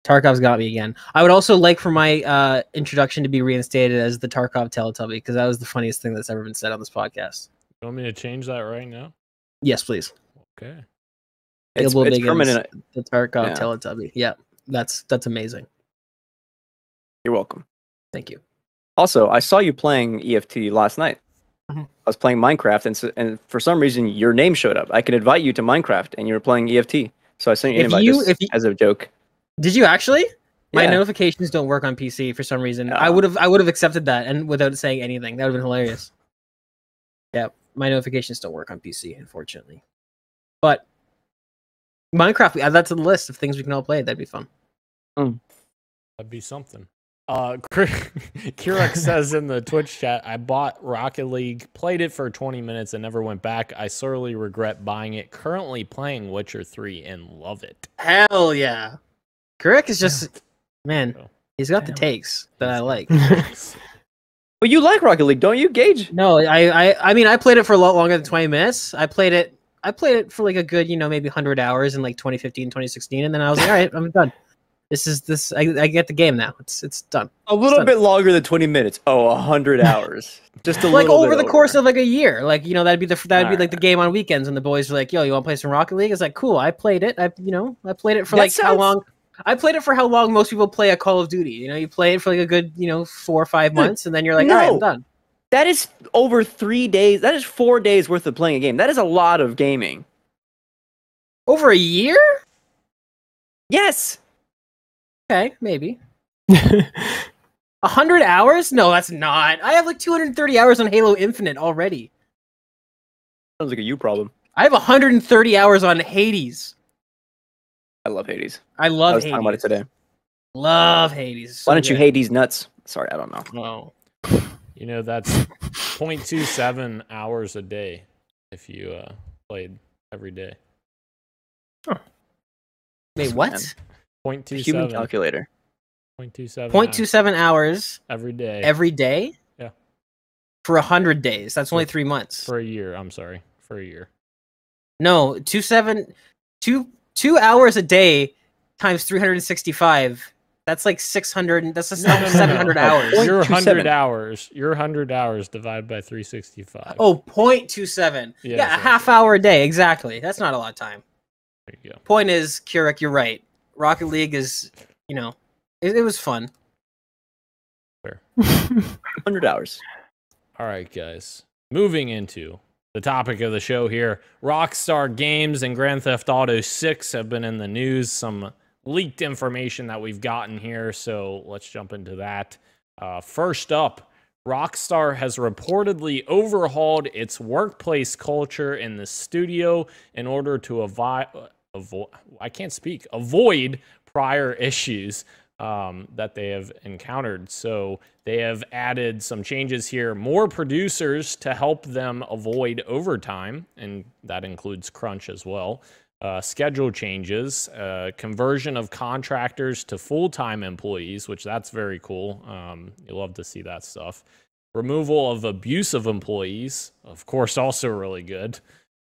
Tarkov's got me again. I would also like for my uh introduction to be reinstated as the Tarkov Teletubby, because that was the funniest thing that's ever been said on this podcast. You want me to change that right now? Yes, please. Okay. It's, it's permanent. The Tarkov yeah. Teletubby. Yeah, that's that's amazing. You're welcome. Thank you. Also, I saw you playing E F T last night. Mm-hmm. I was playing Minecraft, and so, and for some reason, your name showed up. I could invite you to Minecraft, and you were playing E F T. So I sent you an invite you, you, as a joke. Did you actually? My yeah. notifications don't work on P C for some reason. Uh, I would have I would have accepted that, and without saying anything, that would have been hilarious. Yeah, my notifications don't work on P C, unfortunately. But Minecraft, we add that to the list of things we can all play. That'd be fun. Mm. That'd be something. Uh, Kirek says in the Twitch chat, I bought Rocket League, played it for twenty minutes, and never went back. I sorely regret buying it. Currently playing Witcher three and love it. Hell yeah. Kirek is just, yeah. man, he's got Damn. the takes that I like. But you like Rocket League, don't you, Gage? No, I, I, I mean, I played it for a lot longer than twenty minutes. I played it. I played it for like a good, you know, maybe one hundred hours in like twenty fifteen, twenty sixteen, and then I was like, all right, I'm done. This is this. I, I get the game now. It's it's done. A little done. bit longer than twenty minutes. Oh, one hundred hours. Just a like little over bit the over. course of like a year. Like, you know, that'd be the that'd all be like right. the game on weekends, and the boys were like, yo, you want to play some Rocket League? It's like, cool. I played it. I you know I played it for that like sounds... how long? I played it for how long most people play a Call of Duty. You know, you play it for like a good you know four or five months, and then you're like, no. all right, I'm done. That is over three days. That is four days worth of playing a game. That is a lot of gaming. Over a year? Yes. Okay, maybe. one hundred hours? No, that's not. I have like two hundred thirty hours on Halo Infinite already. Sounds like a you problem. I have one hundred thirty hours on Hades. I love Hades. I love Hades. I was Hades. talking about it today. Love Hades. So Why don't good. you Hades nuts? Sorry, I don't know. Oh. You know, that's zero point two seven hours a day if you uh, played every day. Huh. Wait, what? zero point two seven. Human calculator. zero point two seven, zero point two seven hours. Every day. Every day? Yeah. For one hundred days. That's for, only three months. For a year. I'm sorry. For a year. No, two, seven, two, two hours a day times three hundred sixty-five. That's like six hundred. That's just no, no, seven hundred no, no. hours. Your one hundred hours. Your one hundred hours divided by three hundred sixty-five. Oh, zero point two seven. Yeah, yeah a half right. hour a day. Exactly. That's not a lot of time. There you go. Point is, Kirek, you're right. Rocket League is, you know, it, it was fun. Fair. one hundred hours. All right, guys. Moving into the topic of the show here. Rockstar Games and Grand Theft Auto six have been in the news. Some leaked information that we've gotten here, so let's jump into that. Uh, first up, Rockstar has reportedly overhauled its workplace culture in the studio in order to avoid... Avo- I can't speak. Avoid prior issues um, that they have encountered. So they have added some changes here. More producers to help them avoid overtime, and that includes crunch as well. Uh, schedule changes, uh, conversion of contractors to full-time employees, which that's very cool. Um, you love to see that stuff. Removal of abusive employees, of course, also really good.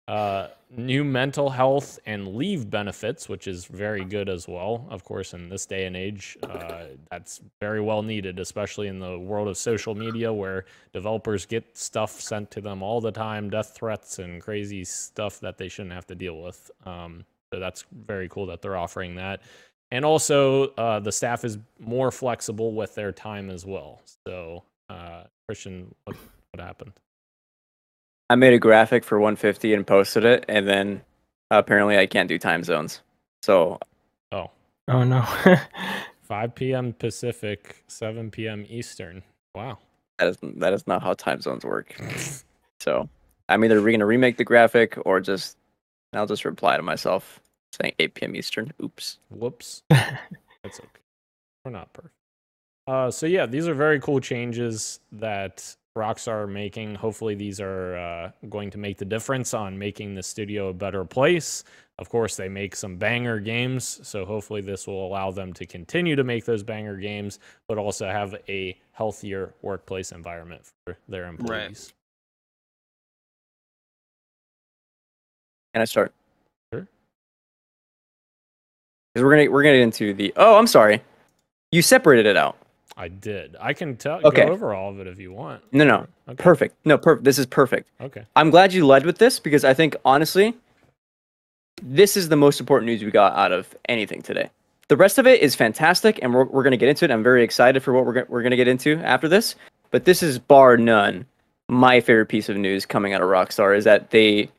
Uh, new mental health and leave benefits, which is very good as well. Of course, in this day and age, uh, that's very well needed, especially in the world of social media where developers get stuff sent to them all the time, death threats and crazy stuff that they shouldn't have to deal with. Um, so that's very cool that they're offering that. And also, uh, the staff is more flexible with their time as well. So, uh, Christian, what, what happened? I made a graphic for one fifty and posted it, and then uh, apparently I can't do time zones. So, oh, oh no, five p.m. Pacific, seven p.m. Eastern. Wow, that is that is not how time zones work. So, I'm either going to remake the graphic or just I'll just reply to myself saying eight p.m. Eastern. Oops. Whoops. That's okay. We're not perfect. Uh, so yeah, these are very cool changes that Rockstar are making. Hopefully these are uh, going to make the difference on making the studio a better place. Of course, they make some banger games, so hopefully this will allow them to continue to make those banger games, but also have a healthier workplace environment for their employees. Right. Can I start? Sure. Because we're gonna we're gonna get into the oh, I'm sorry, you separated it out. I did. I can tell. Okay. Go over all of it if you want. No, no. Okay. Perfect. No, perfect. This is perfect. Okay. I'm glad you led with this because I think, honestly, this is the most important news we got out of anything today. The rest of it is fantastic, and we're, we're going to get into it. I'm very excited for what we're, go- we're going to get into after this. But this is, bar none, my favorite piece of news coming out of Rockstar is that they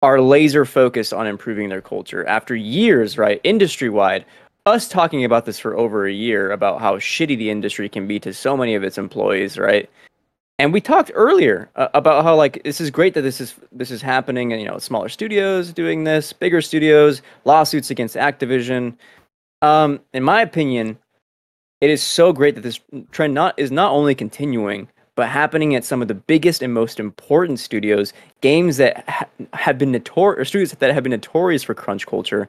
are laser focused on improving their culture. After years, right, industry-wide, us talking about this for over a year about how shitty the industry can be to so many of its employees, right? And we talked earlier uh, about how, like, this is great that this is this is happening, and, you know, smaller studios doing this, bigger studios, lawsuits against Activision. Um, in my opinion, it is so great that this trend not is not only continuing, but happening at some of the biggest and most important studios, games that ha- have been notorious, or studios that have been notorious for crunch culture,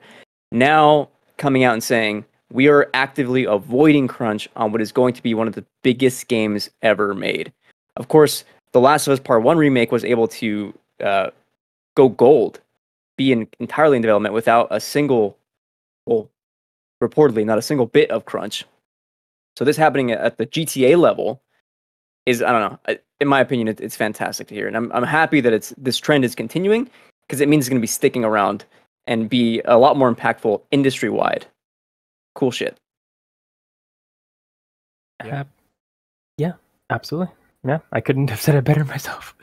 now coming out and saying, we are actively avoiding crunch on what is going to be one of the biggest games ever made. Of course, The Last of Us Part one remake was able to uh, go gold, be in, entirely in development without a single, well, reportedly not a single bit of crunch. So this happening at the G T A level is, I don't know, in my opinion, it, it's fantastic to hear. And I'm I'm happy that it's this trend is continuing because it means it's going to be sticking around and be a lot more impactful industry-wide. Cool shit. Yeah, uh, yeah, absolutely. Yeah, I couldn't have said it better myself.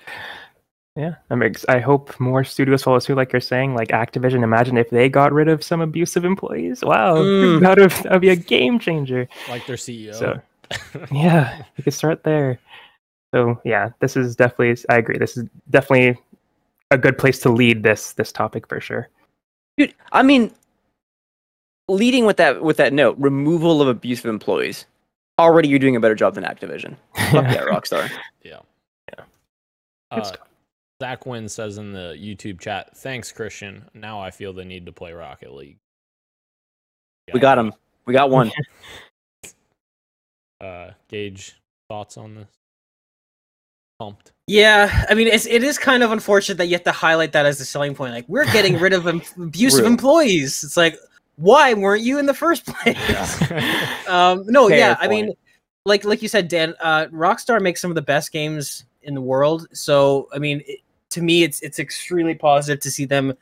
Yeah, I mean, I hope more studios follow suit, like you're saying, like Activision. Imagine if they got rid of some abusive employees. Wow, mm. that, would, that would be a game changer. Like their C E O. So, yeah, we could start there. So, yeah, this is definitely, I agree, this is definitely a good place to lead this this topic for sure. Dude, I mean, leading with that with that note, removal of abusive employees. Already, you're doing a better job than Activision. Fuck yeah, Rockstar. Yeah, yeah. Uh, Zach Wynn says in the YouTube chat, "Thanks, Christian. Now I feel the need to play Rocket League." Yeah. We got him. We got one. uh, Gage, thoughts on this? Pumped. Yeah, I mean, it's, it is kind of unfortunate that you have to highlight that as the selling point. Like, we're getting rid of abusive Rude. employees. It's like, why weren't you in the first place? Yeah. um, no, Fair yeah, point. I mean, like like you said, Dan, uh, Rockstar makes some of the best games in the world. So, I mean, it, to me, it's it's extremely positive to see them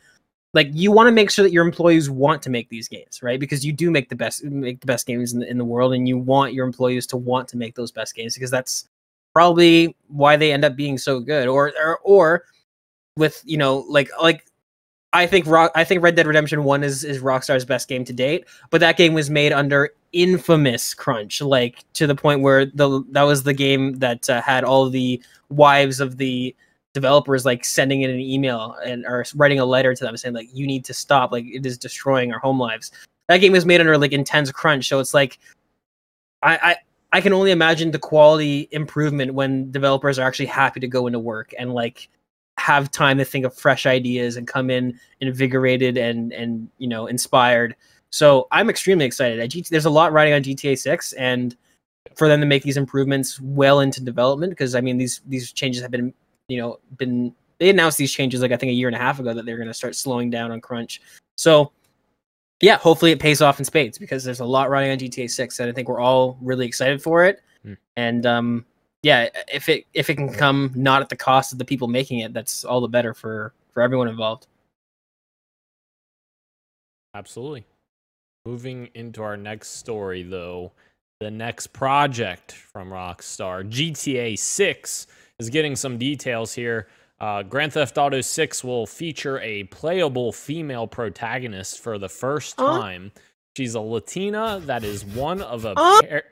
Like, you want to make sure that your employees want to make these games, right? Because you do make the best make the best games in the, in the world, and you want your employees to want to make those best games, because that's probably why they end up being so good. Or or, or with, you know, like like I think Rock, I think Red Dead Redemption one is is Rockstar's best game to date, but that game was made under infamous crunch, like to the point where the that was the game that uh, had all the wives of the developers like sending in an email and or writing a letter to them saying like, you need to stop, like it is destroying our home lives. That game was made under like intense crunch, so it's like I I, I can only imagine the quality improvement when developers are actually happy to go into work and like have time to think of fresh ideas and come in invigorated and and you know, inspired. So I'm extremely excited. At G T A, there's a lot riding on G T A six, and for them to make these improvements well into development, because I mean these these changes have been, you know, been they announced these changes like I think a year and a half ago that they're going to start slowing down on crunch. So yeah, hopefully it pays off in spades, because there's a lot riding on G T A six, and I think we're all really excited for it. Mm. And um, yeah, if it if it can come not at the cost of the people making it, that's all the better for for everyone involved. Absolutely. Moving into our next story, though, the next project from Rockstar, G T A six, is getting some details here. Uh, Grand Theft Auto six will feature a playable female protagonist for the first time. Uh? She's a Latina that is one of a uh? pair,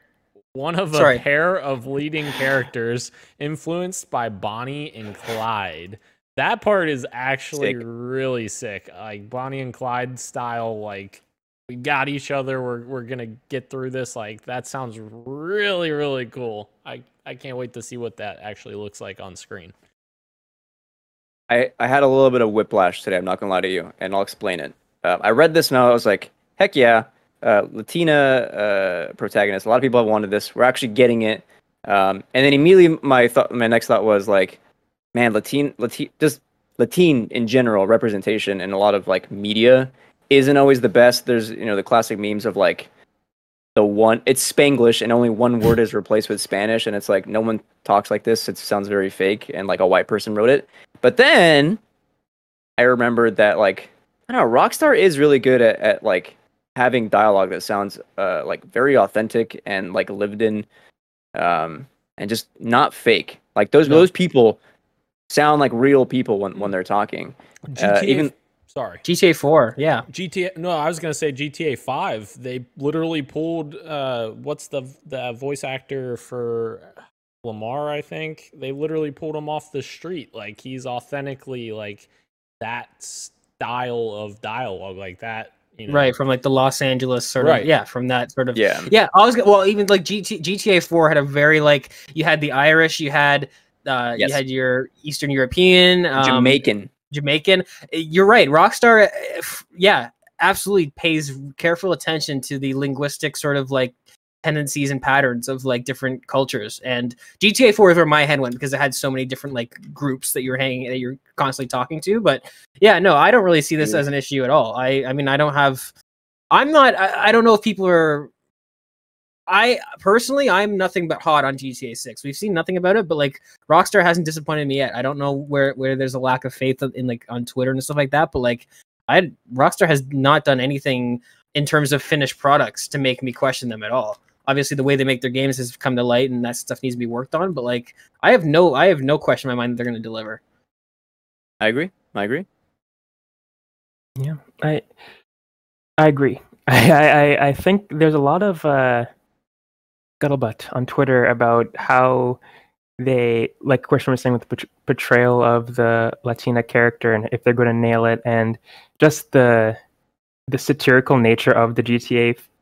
one of Sorry. a pair of leading characters influenced by Bonnie and Clyde. That part is actually sick. Really sick, like Bonnie and Clyde style, like, we got each other, we're we're gonna get through this. Like, that sounds really, really cool. I, I can't wait to see what that actually looks like on screen. I, I had a little bit of whiplash today, I'm not gonna lie to you, and I'll explain it. Uh, I read this and I was like, heck yeah, uh, Latina uh, protagonist. A lot of people have wanted this. We're actually getting it. Um, and then immediately my thought, my next thought was like, man, Latin, Latin, just Latin in general representation in a lot of like media isn't always the best. There's, you know, the classic memes of like the one, it's Spanglish and only one word is replaced with Spanish, and it's like, no one talks like this, it sounds very fake, and like a white person wrote it. But then I remembered that, like, I don't know, Rockstar is really good at, at like having dialogue that sounds uh, like very authentic and like lived in, um, and just not fake. Like those no. those people sound like real people when, when they're talking. Uh, even Sorry. G T A four, yeah. G T A, no, I was going to say G T A five. They literally pulled, uh, what's the the voice actor for Lamar, I think? They literally pulled him off the street. Like, he's authentically, like, that style of dialogue, like that. You know. Right, from, like, the Los Angeles sort right. of, yeah, from that sort of. Yeah, yeah. I was Well, even, like, G T A four had a very, like, you had the Irish, you had, uh, yes. you had your Eastern European. Um, Jamaican. Jamaican. You're right. Rockstar, yeah, absolutely pays careful attention to the linguistic sort of like tendencies and patterns of like different cultures. And G T A four is where my head went, because it had so many different like groups that you're hanging, that you're constantly talking to. But yeah, no, I don't really see this as an issue at all. I, I mean, I don't have, I'm not, I, I don't know if people are, I personally, I'm nothing but hot on G T A six. We've seen nothing about it, but like Rockstar hasn't disappointed me yet. I don't know where, where there's a lack of faith in like on Twitter and stuff like that, but like I Rockstar has not done anything in terms of finished products to make me question them at all. Obviously, the way they make their games has come to light, and that stuff needs to be worked on. But like, I have no, I have no question in my mind that they're going to deliver. I agree. I agree. Yeah, I, I agree. I, I, I think there's a lot of. Uh... scuttlebutt on Twitter about how they, like Christian was saying, with the portrayal of the Latina character and if they're going to nail it, and just the the satirical nature of the G T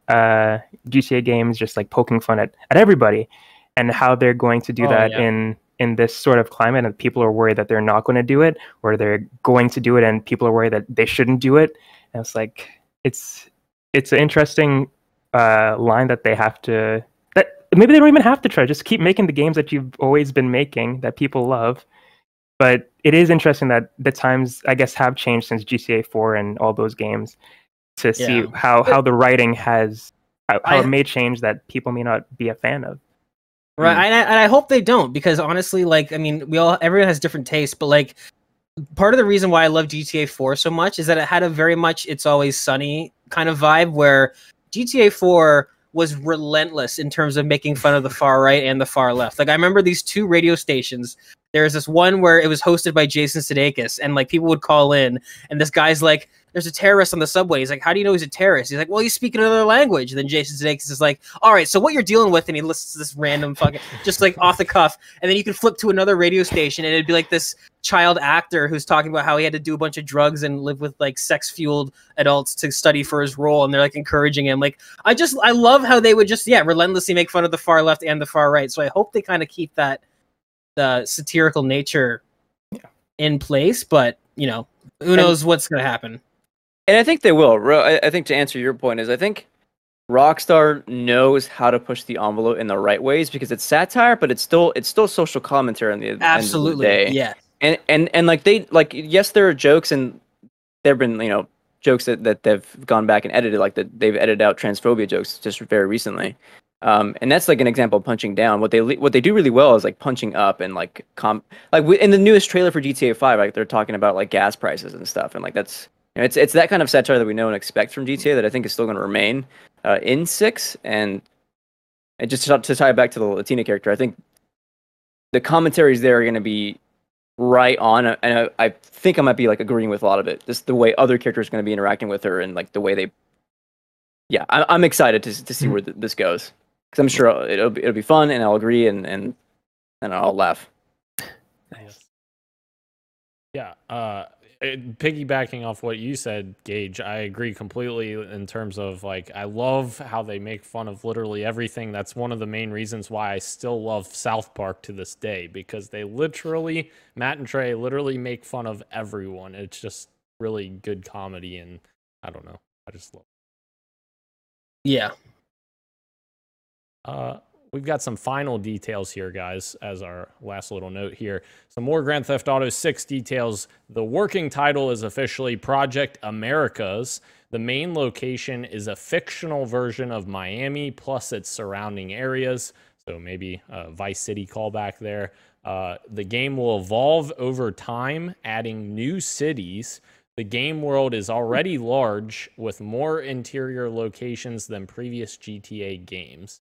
A uh, G T A games, just like poking fun at, at everybody, and how they're going to do oh, that yeah. in in this sort of climate, and people are worried that they're not going to do it, or they're going to do it and people are worried that they shouldn't do it. And it's like it's it's an interesting uh, line that they have to. Maybe they don't even have to try. Just keep making the games that you've always been making that people love. But it is interesting that the times, I guess, have changed since G T A four and all those games to yeah. see how, how the writing has, how I, it may change that people may not be a fan of. Right, mm. and, I, and I hope they don't, because honestly, like, I mean, we all, everyone has different tastes, but like, part of the reason why I love G T A four so much is that it had a very much It's Always Sunny kind of vibe, where G T A four was relentless in terms of making fun of the far right and the far left. Like, I remember these two radio stations. There's this one where it was hosted by Jason Sudeikis, and like people would call in, and this guy's like, there's a terrorist on the subway. He's like, how do you know he's a terrorist? He's like, well, he's speaking another language. And then Jason Sudeikis is like, all right, so what you're dealing with, and he lists this random fucking, just like off the cuff. And then you can flip to another radio station, and it'd be like this child actor who's talking about how he had to do a bunch of drugs and live with like sex-fueled adults to study for his role, and they're like encouraging him. Like, I just, I love how they would just, yeah, relentlessly make fun of the far left and the far right. So I hope they kind of keep that the satirical nature yeah. in place, but, you know, who knows and, what's going to happen. And I think they will. I think to answer your point is I think Rockstar knows how to push the envelope in the right ways, because it's satire, but it's still it's still social commentary on the Absolutely. End of the day. Yeah. And, and and like they like yes, there are jokes, and there have been, you know, jokes that, that they've gone back and edited, like that they've edited out transphobia jokes just very recently. Um, and that's like an example of punching down. What they what they do really well is like punching up, and like com like w in the newest trailer for G T A five, like they're talking about like gas prices and stuff, and like that's you know, it's it's that kind of satire that we know and expect from G T A that I think is still going to remain uh, in six. And and just to, to tie it back to the Latina character, I think the commentaries there are going to be right on, and I, I think I might be like agreeing with a lot of it. Just the way other characters are going to be interacting with her, and like the way they, yeah, I, I'm excited to to see where th this goes. Because I'm sure it'll be, it'll be fun, and I'll agree, and, and, and I'll laugh. Nice. Yeah, uh, it, piggybacking off what you said, Gage, I agree completely in terms of, like, I love how they make fun of literally everything. That's one of the main reasons why I still love South Park to this day, because they literally, Matt and Trey literally make fun of everyone. It's just really good comedy, and I don't know. I just love it. Yeah. Uh, we've got some final details here, guys, as our last little note here. Some more Grand Theft Auto six details. The working title is officially Project Americas. The main location is a fictional version of Miami plus its surrounding areas. So maybe a Vice City callback there. Uh, the game will evolve over time, adding new cities. The game world is already large, with more interior locations than previous G T A games.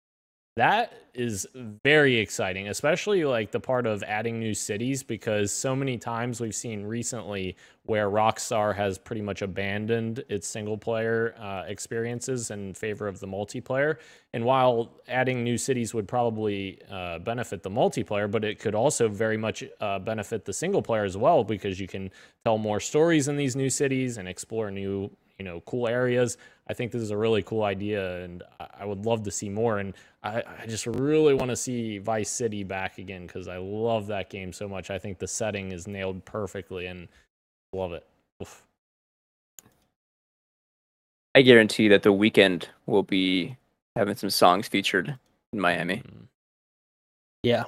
That is very exciting, especially like the part of adding new cities, because so many times we've seen recently where Rockstar has pretty much abandoned its single player uh, experiences in favor of the multiplayer. And while adding new cities would probably uh, benefit the multiplayer, but it could also very much uh, benefit the single player as well, because you can tell more stories in these new cities and explore new, you know, cool areas. I think this is a really cool idea, and I would love to see more. And I, I just really want to see Vice City back again, because I love that game so much. I think the setting is nailed perfectly, and love it. Oof. I guarantee you that The Weeknd will be having some songs featured in Miami. Yeah.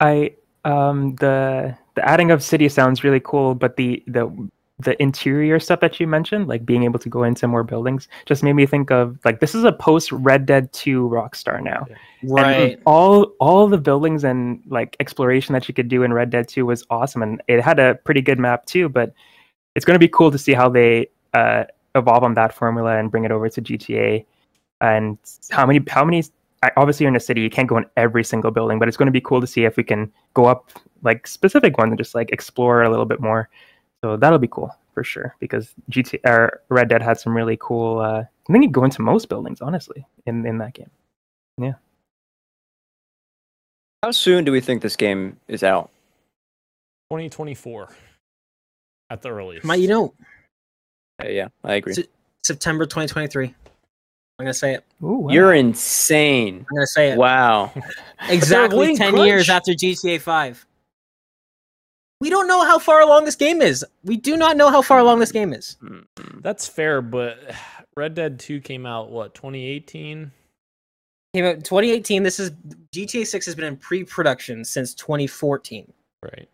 I um the the adding of city sounds really cool, but the the the interior stuff that you mentioned, like being able to go into more buildings, just made me think of, like, this is a post Red Dead two Rockstar now. Right. And all all the buildings and like exploration that you could do in Red Dead two was awesome, and it had a pretty good map too, but it's going to be cool to see how they uh, evolve on that formula and bring it over to G T A. And how many how many obviously you're in a city, you can't go in every single building, but it's going to be cool to see if we can go up like specific ones and just like explore a little bit more. So that'll be cool for sure, because G T A or Red Dead had some really cool. Uh, I think you go into most buildings, honestly, in in that game. Yeah. How soon do we think this game is out? twenty twenty-four, at the earliest. My, you know. Uh, yeah, I agree. S September twenty twenty-three. I'm gonna say it. Ooh, wow. You're insane. I'm gonna say it. Wow. Exactly ten crunch. years after G T A five. We don't know how far along this game is. We do not know how far along this game is. That's fair, but Red Dead two came out, what, twenty eighteen? Came out twenty eighteen. This is G T A six has been in pre-production since twenty fourteen. Right.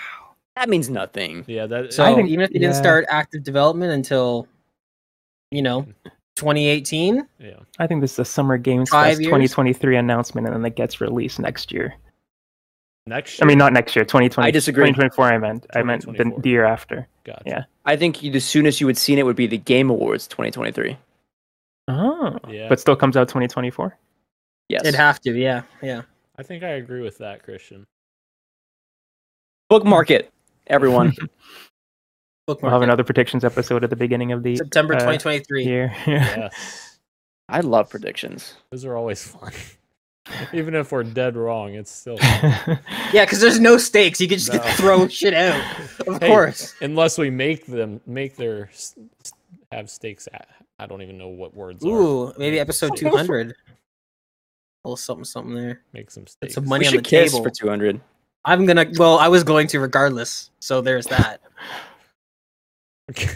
Wow. That means nothing. Yeah. That, so I think, even if they yeah. didn't start active development until, you know, twenty eighteen. Yeah. I think this is a Summer Games Fest twenty twenty-three announcement, and then it gets released next year. Next year? I mean, not next year, twenty twenty. I disagree. twenty twenty-four, I meant. I meant the, the year after. Gotcha. Yeah. I think the soonest you would seen it would be the Game Awards twenty twenty-three. Oh. Yeah. But still comes out twenty twenty-four? Yes. It'd have to, yeah. Yeah. I think I agree with that, Christian. Bookmark it, everyone. Bookmark we'll have it. Another predictions episode at the beginning of the September twenty twenty-three uh, year. Yes. I love predictions. Those are always fun. Even if we're dead wrong, it's still fun. Yeah, because there's no stakes. You can just no. throw shit out. Of hey, course. Unless we make them make their have stakes at. I don't even know what words Ooh, are. Ooh, maybe episode two hundred. A little something, something there. Make some stakes. Some money we on the kiss table for two hundred. I'm gonna. Well, I was going to regardless. So there's that. Okay.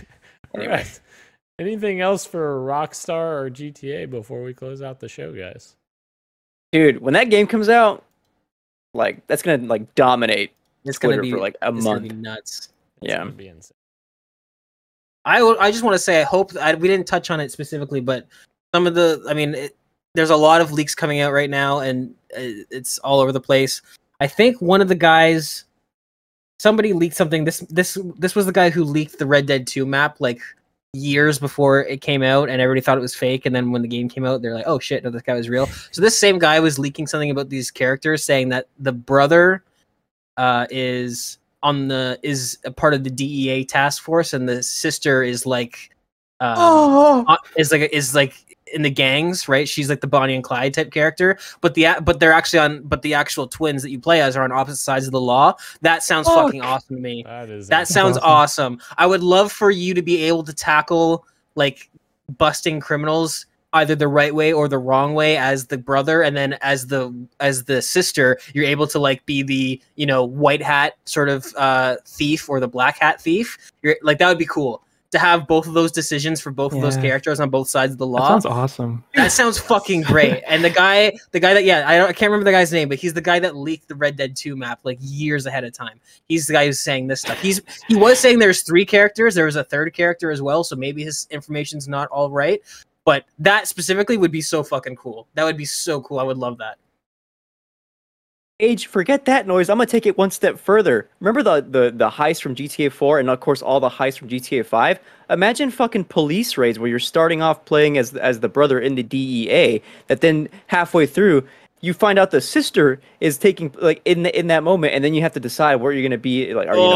Anyway. All right. Anything else for Rockstar or G T A before we close out the show, guys? Dude, when that game comes out, like that's gonna like dominate. It's Twitter gonna be for like a it's month. Gonna be nuts. It's yeah. Gonna be insane. I w- I just want to say I hope I, we didn't touch on it specifically, but some of the I mean, it, there's a lot of leaks coming out right now, and it, it's all over the place. I think one of the guys, somebody leaked something. This this this was the guy who leaked the Red Dead two map like years before it came out, and everybody thought it was fake. And then when the game came out, they're like, "Oh shit, no, this guy was real." So this same guy was leaking something about these characters, saying that the brother uh, is on the is a part of the D E A task force, and the sister is like, um, oh. is like is like in the gangs, right? She's like the Bonnie and Clyde type character, but the but they're actually on but the actual twins that you play as are on opposite sides of the law. That sounds oh. fucking awesome to me. That is that awesome. sounds awesome. I would love for you to be able to tackle like busting criminals either the right way or the wrong way as the brother, and then as the as the sister, you're able to like be the, you know, white hat sort of uh, thief or the black hat thief. You're like that would be cool. To have both of those decisions for both yeah. of those characters on both sides of the law. That sounds awesome. That sounds fucking great. And the guy, the guy that, yeah, I, don't, I can't remember the guy's name, but he's the guy that leaked the Red Dead two map like years ahead of time. He's the guy who's saying this stuff. He's He was saying there's three characters. There was a third character as well, so maybe his information's not all right. But that specifically would be so fucking cool. That would be so cool. I would love that. Age, forget that noise. I'm gonna take it one step further. Remember the the the heists from G T A four, and of course all the heists from G T A five. Imagine fucking police raids where you're starting off playing as as the brother in the D E A, that then halfway through you find out the sister is taking like in the, in that moment, and then you have to decide where you're gonna be. Like, are you gonna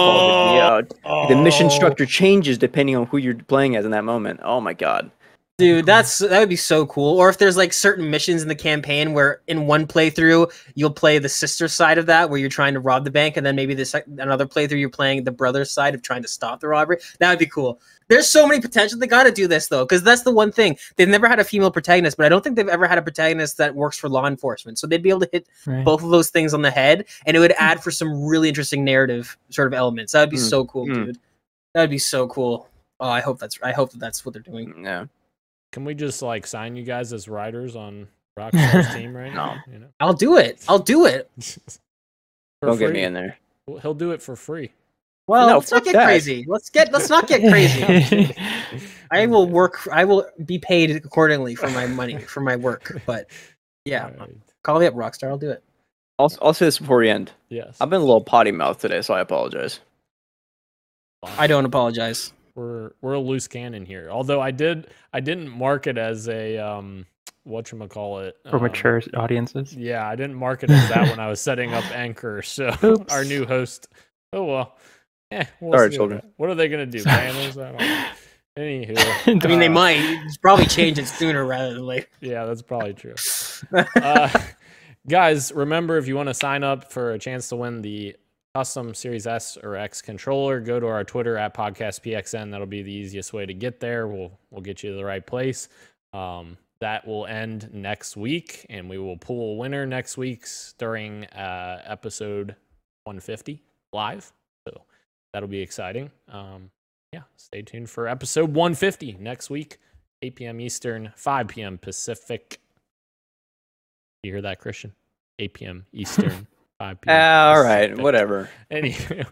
follow the, uh, the mission structure changes depending on who you're playing as in that moment. Oh my god. Dude, that's that would be so cool. Or if there's like certain missions in the campaign where in one playthrough you'll play the sister side of that, where you're trying to rob the bank, and then maybe this another playthrough you're playing the brother's side of trying to stop the robbery. That would be cool. There's so many potential. They got to do this though, because that's the one thing they've never had a female protagonist. But I don't think they've ever had a protagonist that works for law enforcement, so they'd be able to hit right. both of those things on the head, and it would add for some really interesting narrative sort of elements. That would be mm. so cool, mm. dude. That would be so cool. Oh, I hope that's I hope that that's what they're doing. Yeah. Can we just like sign you guys as writers on Rockstar's team right no. now? You know? I'll do it. I'll do it. Don't free. Get me in there. He'll do it for free. Well, no, let's not get that. crazy. Let's get. Let's not get crazy. I will work. I will be paid accordingly for my money for my work. But yeah, right. Call me up, Rockstar. I'll do it. I'll I'll say this before we end. Yes, I've been a little potty mouth today, so I apologize. I don't apologize. We're we're a loose cannon here. Although I did I didn't mark it as a um whatchamacallit for um, mature audiences. Yeah, I didn't mark it as that when I was setting up Anchor. So Oops. Our new host. Oh well. Eh, we'll Sorry, children. That. What are they gonna do? Banners? I don't know. Anywho, I mean uh, they might it's probably change it sooner rather than later. Yeah, that's probably true. uh, guys, remember if you want to sign up for a chance to win the custom Series S or X controller, go to our Twitter at Podcast P X N. That'll be the easiest way to get there. We'll we'll get you to the right place. Um, that will end next week, and we will pull a winner next week's during uh, episode one fifty live. So that'll be exciting. Um, yeah, stay tuned for episode one fifty next week, eight p.m. Eastern, five p.m. Pacific. You hear that, Christian? eight p.m. Eastern. five p.m. Uh, all right, whatever. Anyway.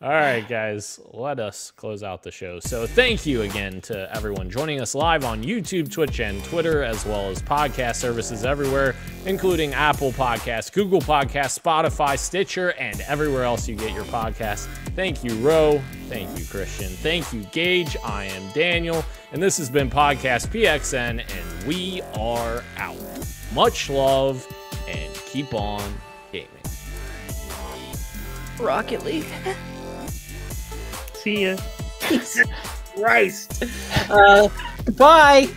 All right, guys, let us close out the show. So thank you again to everyone joining us live on YouTube, Twitch, and Twitter, as well as podcast services everywhere, including Apple Podcasts, Google Podcasts, Spotify, Stitcher, and everywhere else you get your podcasts. Thank you, Ro. Thank you, Christian. Thank you, Gage. I am Daniel, and this has been Podcast P X N, and we are out. Much love, and keep on gaming. Rocket League. See ya. Jesus Christ. Uh, bye.